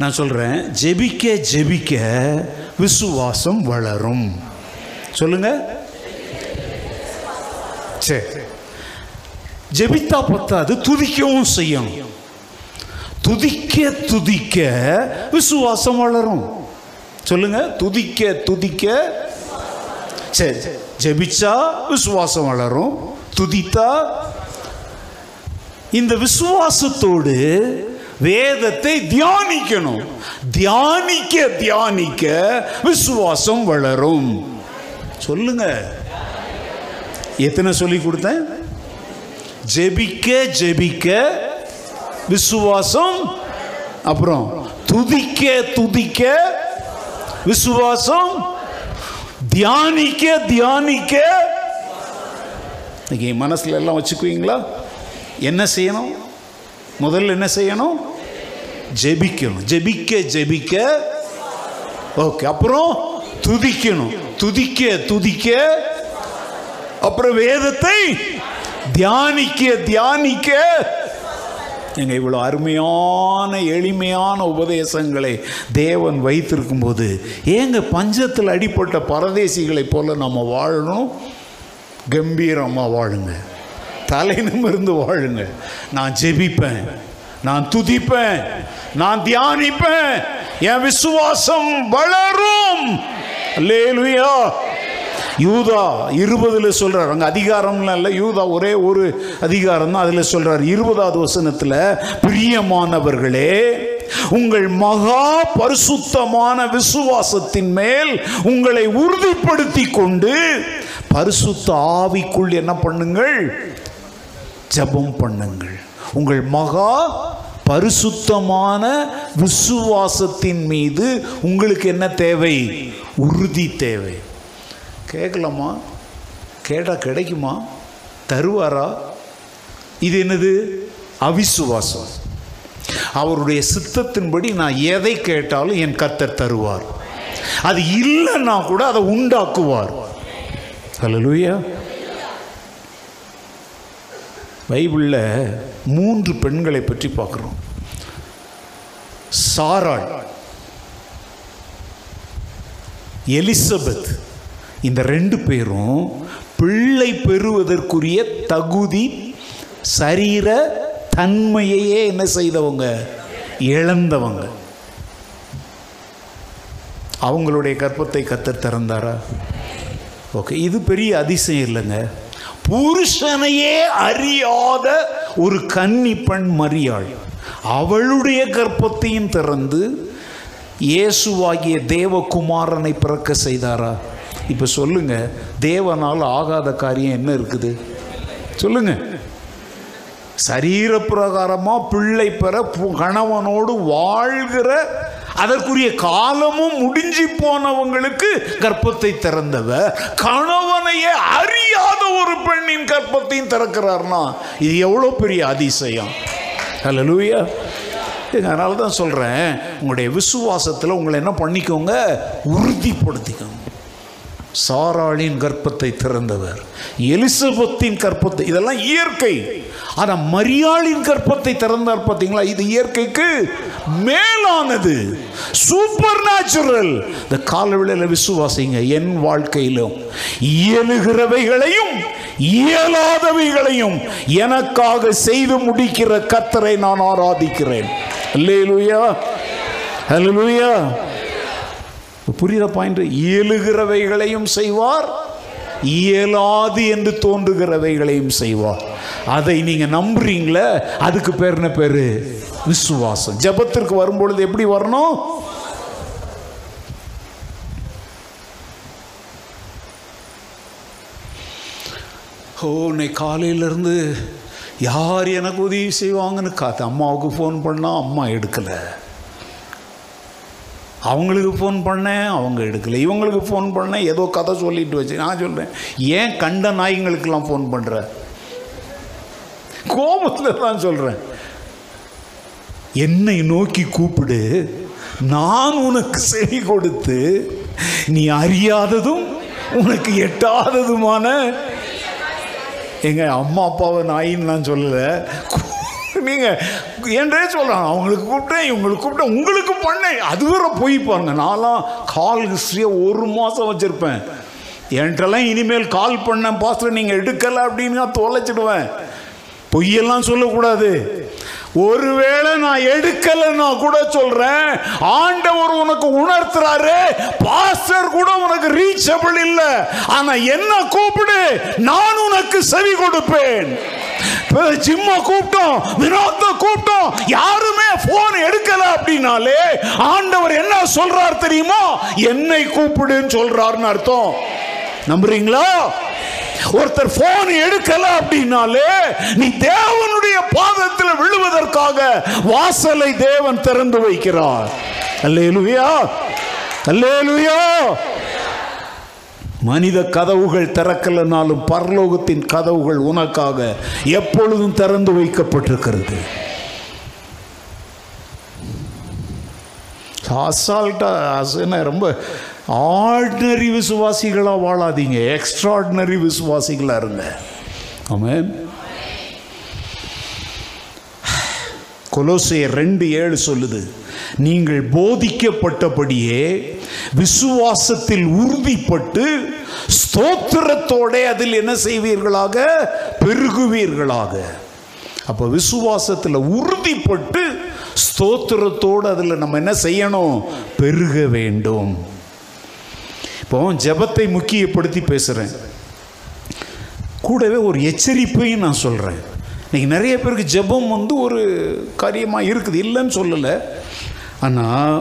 நான் சொல்கிறேன், ஜெபிக்க ஜெபிக்க விசுவாசம் வளரும். சொல்லுங்கள். சரி, ஜெபித்தா பத்தாது, துதிக்கவும் செய்யணும். துதிக்க துதிக்க விசுவாசம் வளரும். சொல்லுங்கள், துதிக்க துதிக்க. சரி, ஜெபிச்சா விசுவாசம் வளரும், துதித்தா. இந்த விசுவாசத்தோடு வேதத்தை தியானிக்கணும். தியானிக்க தியானிக்க விசுவாசம் வளரும். சொல்லுங்க, எத்தனை சொல்லி கொடுத்தேன்? ஜெபிக்க ஜெபிக்க விசுவாசம், அப்புறம் துதிக்க துதிக்க விசுவாசம், தியானிக்க தியானிக்க. இன்னைக்கு மனசுல எல்லாம் வச்சுக்குவீங்களா? என்ன செய்யணும்? முதல்ல என்ன செய்யணும்? ஜெபிக்கணும். ஜெபிக்க ஜெபிக்க, ஓகே. அப்புறம் துதிக்கணும். துதிக்க துதிக்க, அப்புறம் வேதத்தை தியானிக்க தியானிக்க. எங்க இவ்வளோ அருமையான எளிமையான உபதேசங்களை தேவன் வைத்திருக்கும் போது ஏங்க பஞ்சத்தில் அடிப்பட்ட பரதேசிகளை போல நம்ம வாழணும்? கம்பீரமாக வாழுங்க, தலையினும் இருந்து வாழுங்க. நான் ஜெபிப்பேன், நான் துதிப்பேன், நான் தியானிப்பேன், என் விசுவாசம் வளரும். அல்லேலூயா. யூதா 20 சொல்றார், அங்கே அதிகாரம்லாம் இல்லை, யூதா ஒரே ஒரு அதிகாரம் தான், அதில் சொல்றார் 20வது வசனத்தில், பிரியமானவர்களே, உங்கள் மகா பரிசுத்தமான விசுவாசத்தின் மேல் உங்களை உறுதிப்படுத்தி கொண்டு பரிசுத்த ஆவிக்குள் என்ன பண்ணுங்கள்? ஜெபம் பண்ணுங்கள். உங்கள் மகா பரிசுத்தமான விசுவாசத்தின் மீது உங்களுக்கு என்ன தேவை? உறுதி தேவை. கேட்கலாமா? கேட்டால் கிடைக்குமா? தருவாரா? இது என்னது? அவிசுவாசம். அவருடைய சித்தத்தின்படி நான் எதை கேட்டாலும் என் கர்த்தர் தருவார். அது இல்லைன்னா கூட அதை உண்டாக்குவார். ஹல்லேலூயா. பைபிளில் 3 பெண்களை பற்றி பார்க்குறோம். சாராள், எலிசபெத். இந்த 2 பேரும் பிள்ளை பெறுவதற்குரிய தகுதி, சரீர தன்மையையே என்ன செய்தவங்க? இழந்தவங்க. அவங்களுடைய கர்ப்பத்தை கர்த்தர் திறந்தாரா? ஓகே, இது பெரிய அதிசயம் இல்லைங்க. புருஷனையே அறியாத ஒரு கன்னி பெண் மரியாள், அவளுடைய கர்ப்பத்தையும் திறந்து இயேசுவாகிய தேவகுமாரனை பிறக்க செய்தாரா? இப்போ சொல்லுங்க, தேவனால் ஆகாத காரியம் என்ன இருக்குது? சொல்லுங்க. சரீர பிரகாரமாக பிள்ளை பெற கணவனோடு வாழ்கிற அதற்குரிய காலமும் முடிஞ்சு போனவங்களுக்கு கர்ப்பத்தை திறந்தவர், கணவனையே அறியாத ஒரு பெண்ணின் கர்ப்பத்தையும் திறக்கிறார்னா இது எவ்வளோ பெரிய அதிசயம். ஹல்லேலூயா. அதனால தான் சொல்கிறேன், உங்களுடைய விசுவாசத்தில் உங்களை என்ன பண்ணிக்கோங்க? உறுதிப்படுத்திக்கோங்க. சாராளின் கர்ப்பத்தை திறந்தவர், எலிசபெத்தின் கர்ப்பத்தை, இதெல்லாம் இயற்கை. ஆனால் மரியாளின் கர்ப்பத்தை திறந்தார் பார்த்தீங்களா? இது இயற்கைக்கு மேலானது, சூப்பர் நேச்சுரல். இந்த காலவெளியில் விசுவாசிங்க, என் வாழ்க்கையிலும் இயலுகிறவைகளையும் இயலாதவைகளையும் எனக்காக செய்து முடிக்கிற கர்த்தரை நான் ஆராதிக்கிறேன். அல்லேலூயா, அல்லேலூயா. புரிகிற பாயிண்ட், இயலுகிறவைகளையும் செய்வார், இயலாது என்று தோன்றுகிறவைகளையும் செய்வார். அதை நீங்க நம்புறீங்களே, அதுக்கு பேர் என்ன? பேரு விசுவாசம். ஜபத்திற்கு வரும்பொழுது எப்படி வரணும்? ஓ, நே காலையிலிருந்து யார் எனக்கு உதவி செய்வாங்கன்னு காத்து. அம்மாவுக்கு ஃபோன் பண்ணா அம்மா எடுக்கலை, அவங்களுக்கு ஃபோன் பண்ணேன், அவங்க எடுக்கலை, இவங்களுக்கு ஃபோன் பண்ணேன், ஏதோ கதை சொல்லிட்டு வச்சு. நான் சொல்கிறேன், ஏன் கண்ட நாய்களுக்கெல்லாம் ஃபோன் பண்ணுற? கோபத்தில் தான் சொல்கிறேன், என்னை நோக்கி கூப்பிடு, நான் உனக்கு செவி கொடுத்து நீ அறியாததும் உனக்கு எட்டாததுமான. எங்கள் அம்மா அப்பாவை நாயின்னு நான் சொல்லலை, திரும்பிங்க என்றே சொல்கிறாங்க. அவங்களுக்கு கூப்பிட்டேன், இவங்களுக்கு கூப்பிட்டேன், உங்களுக்கு பண்ணேன், அது வேற போய் பாருங்க. நான்லாம் கால் ஹிஸ்ட்ரியாக 1 மாதம் வச்சுருப்பேன். என்கிட்டலாம் இனிமேல் கால் பண்ணேன் பாஸ்டர் நீங்கள் எடுக்கலை அப்படின்னா தொலைச்சிடுவேன். பொய்யெல்லாம் சொல்லக்கூடாது. ஒருவேளை நான் எடுக்கலைன்னா கூட சொல்கிறேன், ஆண்டவர் உனக்கு உணர்த்துறாரு, பாஸ்டர் கூட உனக்கு ரீச்சபிள் இல்லை, ஆனால் என்ன கூப்பிடு, நான் உனக்கு செவி கொடுப்பேன். ஜிம்மா கூப்பிட்டோம், வினோத்தை கூப்பிட்டோம், யாருமே போன் எடுக்கல அப்படின்னாலே ஆண்டவர் என்ன சொல்றார் தெரியுமா? என்னை கூப்பிடுன்னு சொல்றாருன்னு அர்த்தம். நம்புறீங்களா? ஒருத்தர் போன் எடுக்கல அப்படின்னாலே நீ தேவனுடைய பாதத்தில் விழுவதற்காக வாசலை தேவன் திறந்து வைக்கிறார். அல்லேலூயா, அல்லேலூயா. மனித கதவுகள் திறக்கலனாலும் பரலோகத்தின் கதவுகள் உனக்காக எப்பொழுதும் திறந்து வைக்கப்பட்டிருக்கிறது. அசால்ட்டாக ரொம்ப ஆர்டினரி விசுவாசிகளாக வாழாதீங்க, எக்ஸ்ட்ராடினரி விசுவாசிகளாக இருங்க. ஆமென். கொலோசியர் 2:7 சொல்லுது, நீங்கள் போதிக்கப்பட்டபடியே விசுவாசத்தில் உறுதிப்பட்டு ஸ்தோத்திரத்தோட அதில் என்ன செய்வீர்களாக? பெருகுவீர்களாக. அப்போ விசுவாசத்தில் உறுதிப்பட்டு ஸ்தோத்திரத்தோடு அதில் நம்ம என்ன செய்யணும்? பெருக வேண்டும். இப்போ ஜெபத்தை முக்கியப்படுத்தி பேசுகிறேன், கூடவே ஒரு எச்சரிப்பையும் நான் சொல்கிறேன். இன்றைக்கி நிறைய பேருக்கு ஜெபம் வந்து ஒரு காரியமாக இருக்குது, இல்லைன்னு சொல்லலை. ஆனால்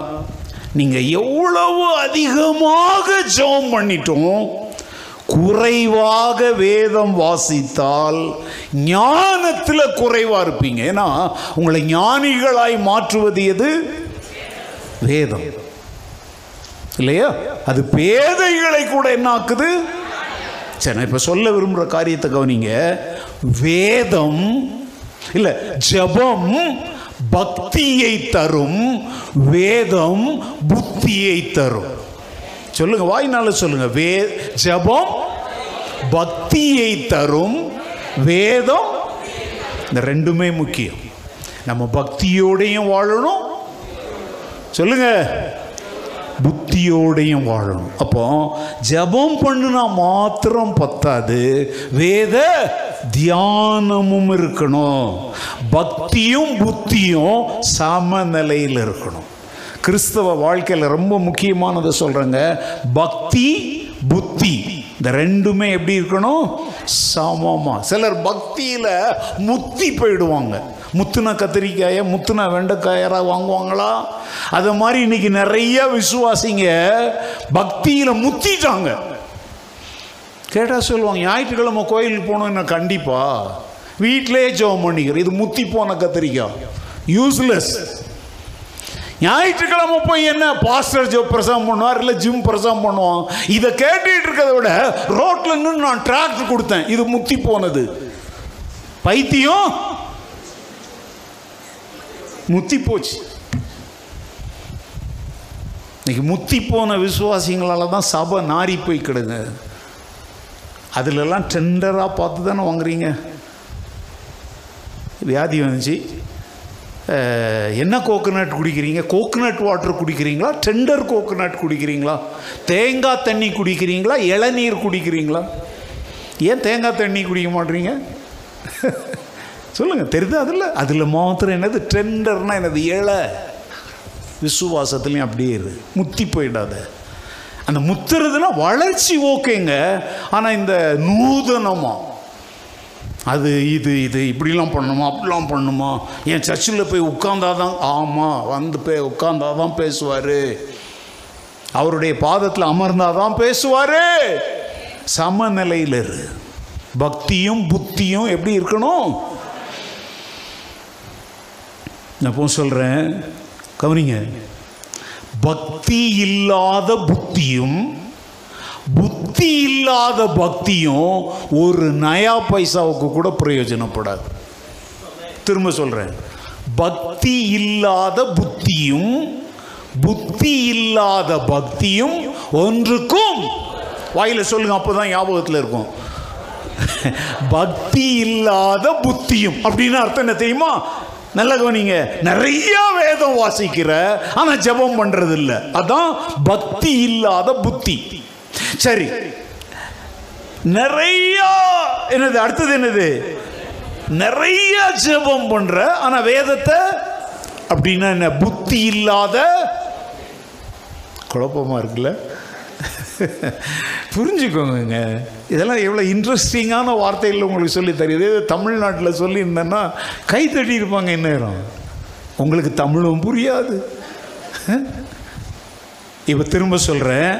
நீங்கள் எவ்வளவு அதிகமாக ஜெபம் பண்ணிட்டோம், குறைவாக வேதம் வாசித்தால் ஞானத்தில் குறைவாக இருப்பீங்க. ஏன்னா உங்களை ஞானிகளாய் மாற்றுவது எது? வேதம், இல்லையா? அது பேதைகளை கூட என்ன ஆக்குது? சரி, நான் இப்போ சொல்ல விரும்புகிற காரியத்தை கவனிங்க. வேதம் இல்லை, ஜபம் பக்தியை தரும், வேதம் புத்தியை தரும். சொல்லுங்க, வாய்னால சொல்லுங்க. ஜபம் பக்தியை தரும், வேதம். இந்த ரெண்டுமே முக்கியம். நம்ம பக்தியோடையும் வாழணும், சொல்லுங்க, புத்தியோடையும் வாழணும். அப்போ ஜபம் பண்ணுனா மாத்திரம் பத்தாது, வேத தியானமும் இருக்கணும், பக்தியும் புத்தியும் சமநிலையில் இருக்கணும். கிறிஸ்தவ வாழ்க்கையில் ரொம்ப முக்கியமானதை சொல்கிறேங்க, பக்தி புத்தி இந்த ரெண்டுமே எப்படி இருக்கணும்? சமமாக. சிலர் பக்தியில் முத்தி போயிடுவாங்க. முத்துனா கத்திரிக்காயை, முத்துனா வெண்டைக்காயராக வாங்குவாங்களா? அதை மாதிரி இன்னைக்கு நிறைய விசுவாசிங்க பக்தியில் முத்திட்டாங்க. கேட்டால் சொல்லுவாங்க, ஞாயிற்றுக்கிழமை கோயிலுக்கு போகணும்னா கண்டிப்பாக வீட்டிலே ஜெபம் பண்ணிக்கிறேன். இது முத்தி போன கத்திரிக்காய், யூஸ்லெஸ். ஞாயிற்றுக்கிழமை போய் என்ன பாஸ்டர் ஜெபம் பிரசாரம் பண்ணுவார், இல்லை ஜிம் பிரசாரம் பண்ணுவான். இதை கேட்டுட்டு இருக்கிறத விட ரோட்டில் நின்று நான் டிராக்ட் கொடுத்தேன், இது முத்தி போனது. பைத்தியம் முத்தி போச்சு. இன்னைக்கு முத்தி போன விசுவாசிகளால் தான் சபை நாரி போய் கிடுது. அதிலெல்லாம் டெண்டராக பார்த்து தானே வாங்குறீங்க. வியாதி வந்துச்சு, என்ன கோகோனட் குடிக்கிறீங்க? கோகோனட் வாட்டர் குடிக்கிறீங்களா? டெண்டர் கோகோனட் குடிக்கிறீங்களா? தேங்காய் தண்ணி குடிக்கிறீங்களா? இளநீர் குடிக்கிறீங்களா? ஏன் தேங்காய் தண்ணி குடிக்க மாட்டீங்க? சொல்லுங்கள், தெரியுது. அதில் மாத்திரம் என்னது? டெண்டர்னால் என்னது? இலை. விசுவாசத்துலேயும் அப்படியே இரு, முத்தி போயிடாத. அந்த முத்துறதுனா வளர்ச்சி ஓகேங்க, ஆனால் இந்த நூதனமாக அது இது இது இப்படிலாம் பண்ணணுமா, அப்படிலாம் பண்ணணுமா, என் சர்ச்சில் போய் உட்கார்ந்தாதான், ஆமாம் வந்து போய் உட்கார்ந்தாதான் பேசுவார், அவருடைய பாதத்தில் அமர்ந்தாதான் பேசுவார். சமநிலையில் இரு. பக்தியும் புத்தியும் எப்படி இருக்கணும்? நான் இப்போ சொல்கிறேன், கவனிங்க. பக்தி இல்லாத புத்தியும் புத்தி இல்லாத பக்தியும் ஒரு நயா பைசாவுக்கு கூட பிரயோஜனப்படாது. திரும்ப சொல்கிறேன், பக்தி இல்லாத புத்தியும் புத்தி இல்லாத பக்தியும் ஒன்றுக்கும், வாயில சொல்லுங்க அப்போதான் ஞாபகத்தில் இருக்கும், பக்தி இல்லாத புத்தியும் அப்படின்னு அர்த்தம் என்ன தெரியுமா? நல்ல கவனிங்க, நிறைய வேதம் வாசிக்கிற ஆனா ஜெபம் பண்றது இல்லை, அதான் பக்தி இல்லாத புத்தி. சரி, நிறைய என்னது அடுத்தது என்னது, நிறைய ஜெபம் பண்ற ஆனா வேதத்தை அப்படின்னா என்ன, புத்தி இல்லாத. குழப்பமா இருக்குல்ல, புரிஞ்சுக்கோங்க. இதெல்லாம் எவ்வளோ இன்ட்ரெஸ்டிங்கான வார்த்தைகள் உங்களுக்கு சொல்லி தருது. தமிழ்நாட்டில் சொல்லியிருந்தேன்னா கை தட்டி இருப்பாங்க இந்நேரம். உங்களுக்கு தமிழும் புரியாது. இப்போ திரும்ப சொல்கிறேன்,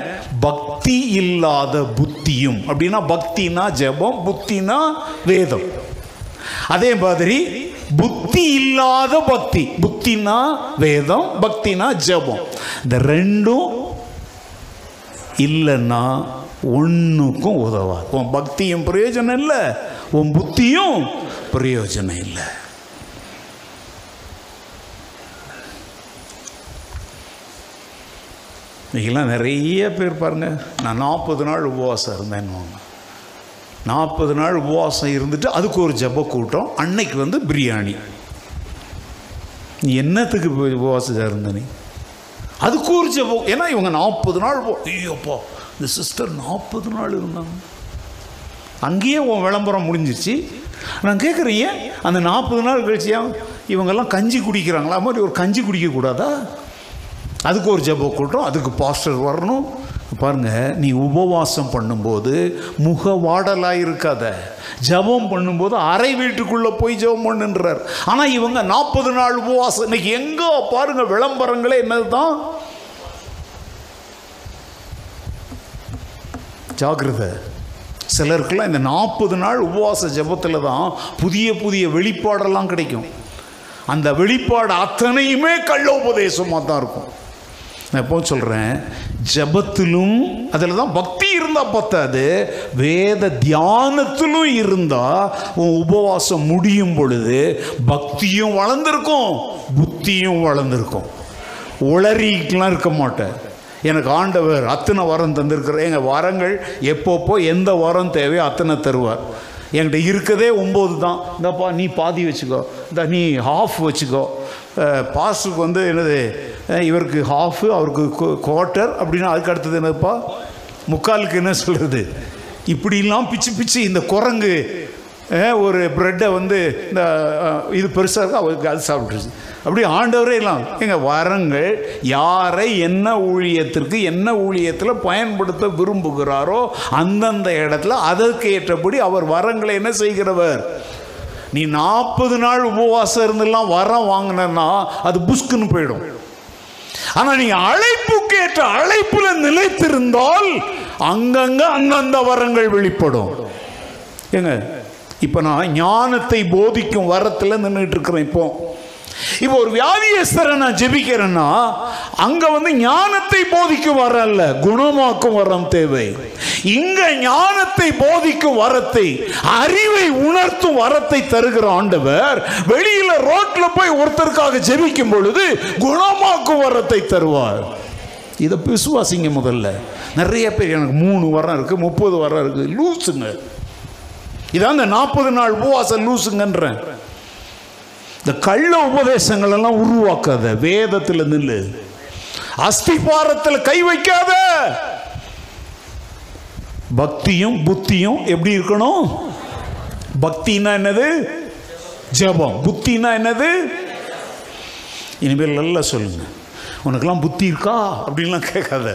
பக்தி இல்லாத புத்தியும் அப்படின்னா பக்தினா ஜெபம், புத்தினா வேதம். அதே மாதிரி புத்தி இல்லாத பக்தி, புத்தினா வேதம், பக்தினா ஜெபம், இந்த ரெண்டும் இல்லைன்னா ஒன்றுக்கும் உதவாது. உன் பக்தியும் பிரயோஜனம் இல்லை, உன் புத்தியும் பிரயோஜனம் இல்லை. இன்றைக்கெல்லாம் நிறைய பேர் பாருங்கள், நான் 40 நாள் உபவாசம் இருந்தேன்னுவாங்க. 40 நாள் உபவாசம் இருந்துட்டு அதுக்கு ஒரு ஜப கூட்டம், அன்னைக்கு வந்து பிரியாணி. நீ என்னத்துக்கு உபவாசம் இருந்தனே, அதுக்கு ஒரு ஜபம். ஏன்னா இவங்க 40 நாள் ஐயோப்பா இந்த சிஸ்டர் 40 நாள் இருந்தாங்க. அங்கேயே உன் விளம்பரம் முடிஞ்சிருச்சு. நான் கேட்குறீங்க, அந்த 40 நாள் கழிச்சியா இவங்கெல்லாம் கஞ்சி குடிக்கிறாங்களா, மாதிரி ஒரு கஞ்சி குடிக்கக்கூடாதா? அதுக்கு ஒரு ஜப கூட்டம், அதுக்கு பாஸ்டர் வரணும். பாருங்கள், நீ உபவாசம் பண்ணும்போது முக வாடலாக இருக்காத, ஜபம் பண்ணும்போது அரை வீட்டுக்குள்ளே போய் ஜபம் பண்ணுன்றார். ஆனால் இவங்க 40 நாள் உபவாசம். இன்னைக்கு எங்கே பாருங்கள் விளம்பரங்களே என்னது தான், ஜாக்கிரதை. சிலருக்குலாம் இந்த 40 நாள் உபவாச ஜபத்தில் தான் புதிய புதிய வெளிப்பாடெல்லாம் கிடைக்கும். அந்த வெளிப்பாடு அத்தனையுமே கள்ள உபதேசமாக தான் இருக்கும். நான் எப்போ சொல்கிறேன், ஜபத்திலும் அதில் தான் பக்தி இருந்தால் பத்தாது, வேத தியானத்திலும் இருந்தால் உன் உபவாசம் முடியும் பொழுது பக்தியும் வளர்ந்துருக்கும், புத்தியும் வளர்ந்துருக்கும். உளறிக்கெலாம் இருக்க மாட்டேன். எனக்கு ஆண்டவர் அத்தனை வாரம் தந்திருக்கிறார். எங்கள் வாரங்கள் எப்போப்போ எந்த வாரம் தேவையோ அத்தனை தருவார். என்கிட்ட இருக்கதே 9 தான். இந்தப்பா நீ பாதி வச்சுக்கோ, இந்த நீ ஹாஃப் வச்சுக்கோ. பாஸ்டருக்கு வந்து என்னது, இவருக்கு ஹாஃபு, அவருக்கு குவார்ட்டர். அப்படின்னா அதுக்கு அடுத்தது என்னதுப்பா, முக்காலுக்கு என்ன சொல்கிறது. இப்படிலாம் பிச்சு பிச்சு இந்த குரங்கு ஒரு ப்ரெட்டை வந்து இந்த இது பெருசாக இருக்குது, அவருக்கு அது சாப்பிட்ருச்சு. அப்படி ஆண்டவரே இல்லாமல் எங்கள் வரங்கள் யாரை என்ன ஊழியத்திற்கு என்ன ஊழியத்தில் பயன்படுத்த விரும்புகிறாரோ அந்தந்த இடத்துல அதற்கு ஏற்றபடி அவர் வரங்களை என்ன செய்கிறவர். நீ 40 நாள் உபவாசம் இருந்தெல்லாம் வரம் வாங்கினா அது புஷ்குன்னு போயிடும். ஆனால் நீங்கள் அழைப்புக்கு ஏற்ற அழைப்பில் நிலைத்திருந்தால் அங்கங்கே அந்தந்த வரங்கள் வெளிப்படும். ஏங்க, இப்போ நான் ஞானத்தை போதிக்கும் வரத்தில் நின்றுட்டு இருக்கிறேன். இப்போ ஒரு வியாதியஸ்தரை நான் ஜெபிக்கிறேன்னா அங்கே வந்து ஞானத்தை போதிக்கும் வர இல்லை, குணமாக்கும் வரம் தேவை. இங்கே ஞானத்தை போதிக்கும் வரத்தை, அறிவை உணர்த்தும் வரத்தை தருகிற ஆண்டவர் வெளியில் ரோட்டில் போய் ஒருத்தருக்காக ஜெபிக்கும் பொழுது குணமாக்கும் வரத்தை தருவார். இதை விசுவாசிங்க. முதல்ல நிறைய பேர் எனக்கு 3 வரம் இருக்குது, 30 வரம் இருக்குது, லூசுங்க. இதான் இந்த 40 நாள் உபவாசம் லூசுங்கன்றேன். இந்த கள்ள உபதேசங்கள் எல்லாம் உருவாக்காத, வேதத்தில் நில்லு, அஸ்திபாரத்தில் கை வைக்காத. பக்தியும் புத்தியும் எப்படி இருக்கணும்? பக்தினா என்னது? ஜபம். புத்தினா என்னது? இனிமேல் நல்லா சொல்லுங்க. உனக்கெல்லாம் புத்தி இருக்கா அப்படின்லாம் கேட்காத.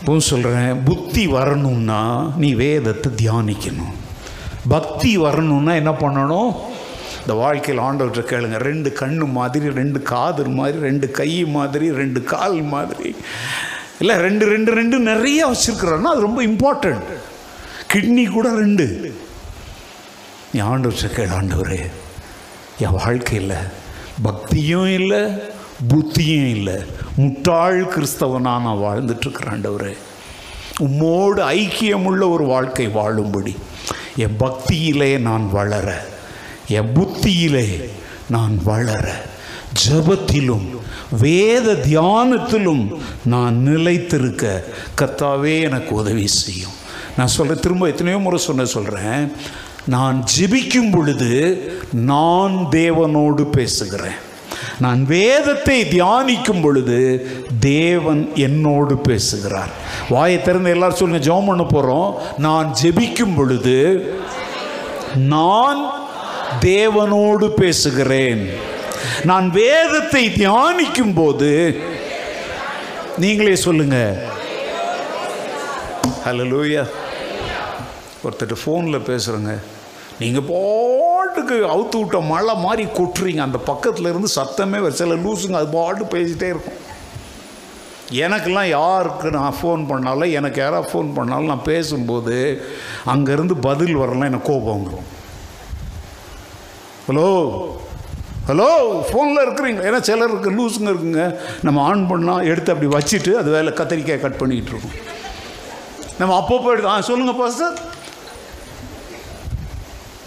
இப்போ சொல்கிறேன், புத்தி வரணும்னா நீ வேதத்தை தியானிக்கணும். பக்தி வரணும்னா என்ன பண்ணணும்? இந்த வாழ்க்கையில் ஆண்டவர்கிட்ட கேளுங்க. 2 கண்ணு மாதிரி, 2 காது மாதிரி, 2 கை மாதிரி, 2 கால் மாதிரி, இல்லை 2 நிறைய வச்சுருக்குறோன்னா அது ரொம்ப இம்பார்ட்டண்ட். கிட்னி கூட 2. நீ ஆண்டவர்கிட்ட கேளு, ஆண்டவரே என் வாழ்க்கையில் பக்தியும் இல்லை புத்தியும் இல்லை, முட்டாள் கிறிஸ்தவனாக நான் வாழ்ந்துட்டுருக்கிறாண்டவரே, உம்மோடு ஐக்கியமுள்ள ஒரு வாழ்க்கை வாழும்படி என் பக்தியிலே நான் வளர, என் புத்தியிலே நான் வளர, ஜபத்திலும் வேத தியானத்திலும் நான் நிலைத்திருக்க கர்த்தாவே எனக்கு உதவி செய்யும். நான் சொல்கிறேன், திரும்ப எத்தனையோ முறை சொல்கிறேன், நான் ஜெபிக்கும் பொழுது நான் தேவனோடு பேசுகிறேன். நான் வேதத்தை தியானிக்கும் பொழுது தேவன் என்னோடு பேசுகிறார். வாயை திறந்து எல்லாரும் சொல்லுங்க, ஜெபம் பண்ண போகிறோம். நான் ஜெபிக்கும் பொழுது நான் தேவனோடு பேசுகிறேன். நான் வேதத்தை தியானிக்கும் போது, நீங்களே சொல்லுங்க ஹல்லேலூயா. ஒருத்தர் ஃபோனில் பேசுகிறேங்க, நீங்கள் பாட்டுக்கு அவுத்து விட்ட மழை மாதிரி கொட்டுறீங்க, அந்த பக்கத்தில் இருந்து சத்தமே சில லூசுங்க, அது பாட்டு பேசிகிட்டே இருக்கும். எனக்கெல்லாம் யாருக்கு நான் ஃபோன் பண்ணாலும், எனக்கு யாராவது ஃபோன் பண்ணாலும் நான் பேசும்போது அங்கேருந்து பதில் வரலாம், எனக்கு கோபம் வந்துடும். ஹலோ ஹலோ ஃபோனில் இருக்கிறீங்க, ஏன்னா சிலருக்கு லூசுங்க இருக்குங்க, நம்ம ஆன் பண்ணால் எடுத்து அப்படி வச்சுட்டு அது வேலை கத்திரிக்காய் கட் பண்ணிக்கிட்டு இருக்கோம். நம்ம அப்பப்போ எடுத்து சொல்லுங்கள் பாஸ்டர்,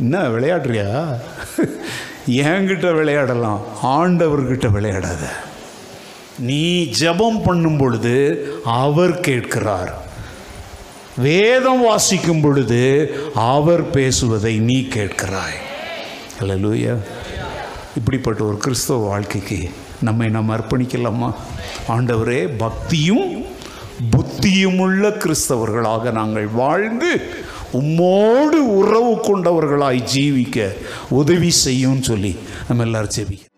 என்ன விளையாடுறியா? என்கிட்ட விளையாடலாம், ஆண்டவர்கிட்ட விளையாடாத. நீ ஜெபம் பண்ணும் பொழுது அவர் கேட்கிறார், வேதம் வாசிக்கும் பொழுது அவர் பேசுவதை நீ கேட்கிறாய். ஹல்லேலூயா. இப்படிப்பட்ட ஒரு கிறிஸ்தவ வாழ்க்கைக்கு நம்மை நாம் அர்ப்பணிக்கலாமா? ஆண்டவரே, பக்தியும் புத்தியுமுள்ள கிறிஸ்தவர்களாக நாங்கள் வாழ்ந்து உம்மோடு உறவு கொண்டவர்களாய் ஜீவிக்க உதவி செய்யும் சொல்லி நம்ம எல்லாரும் ஜெபிக்கிறோம்.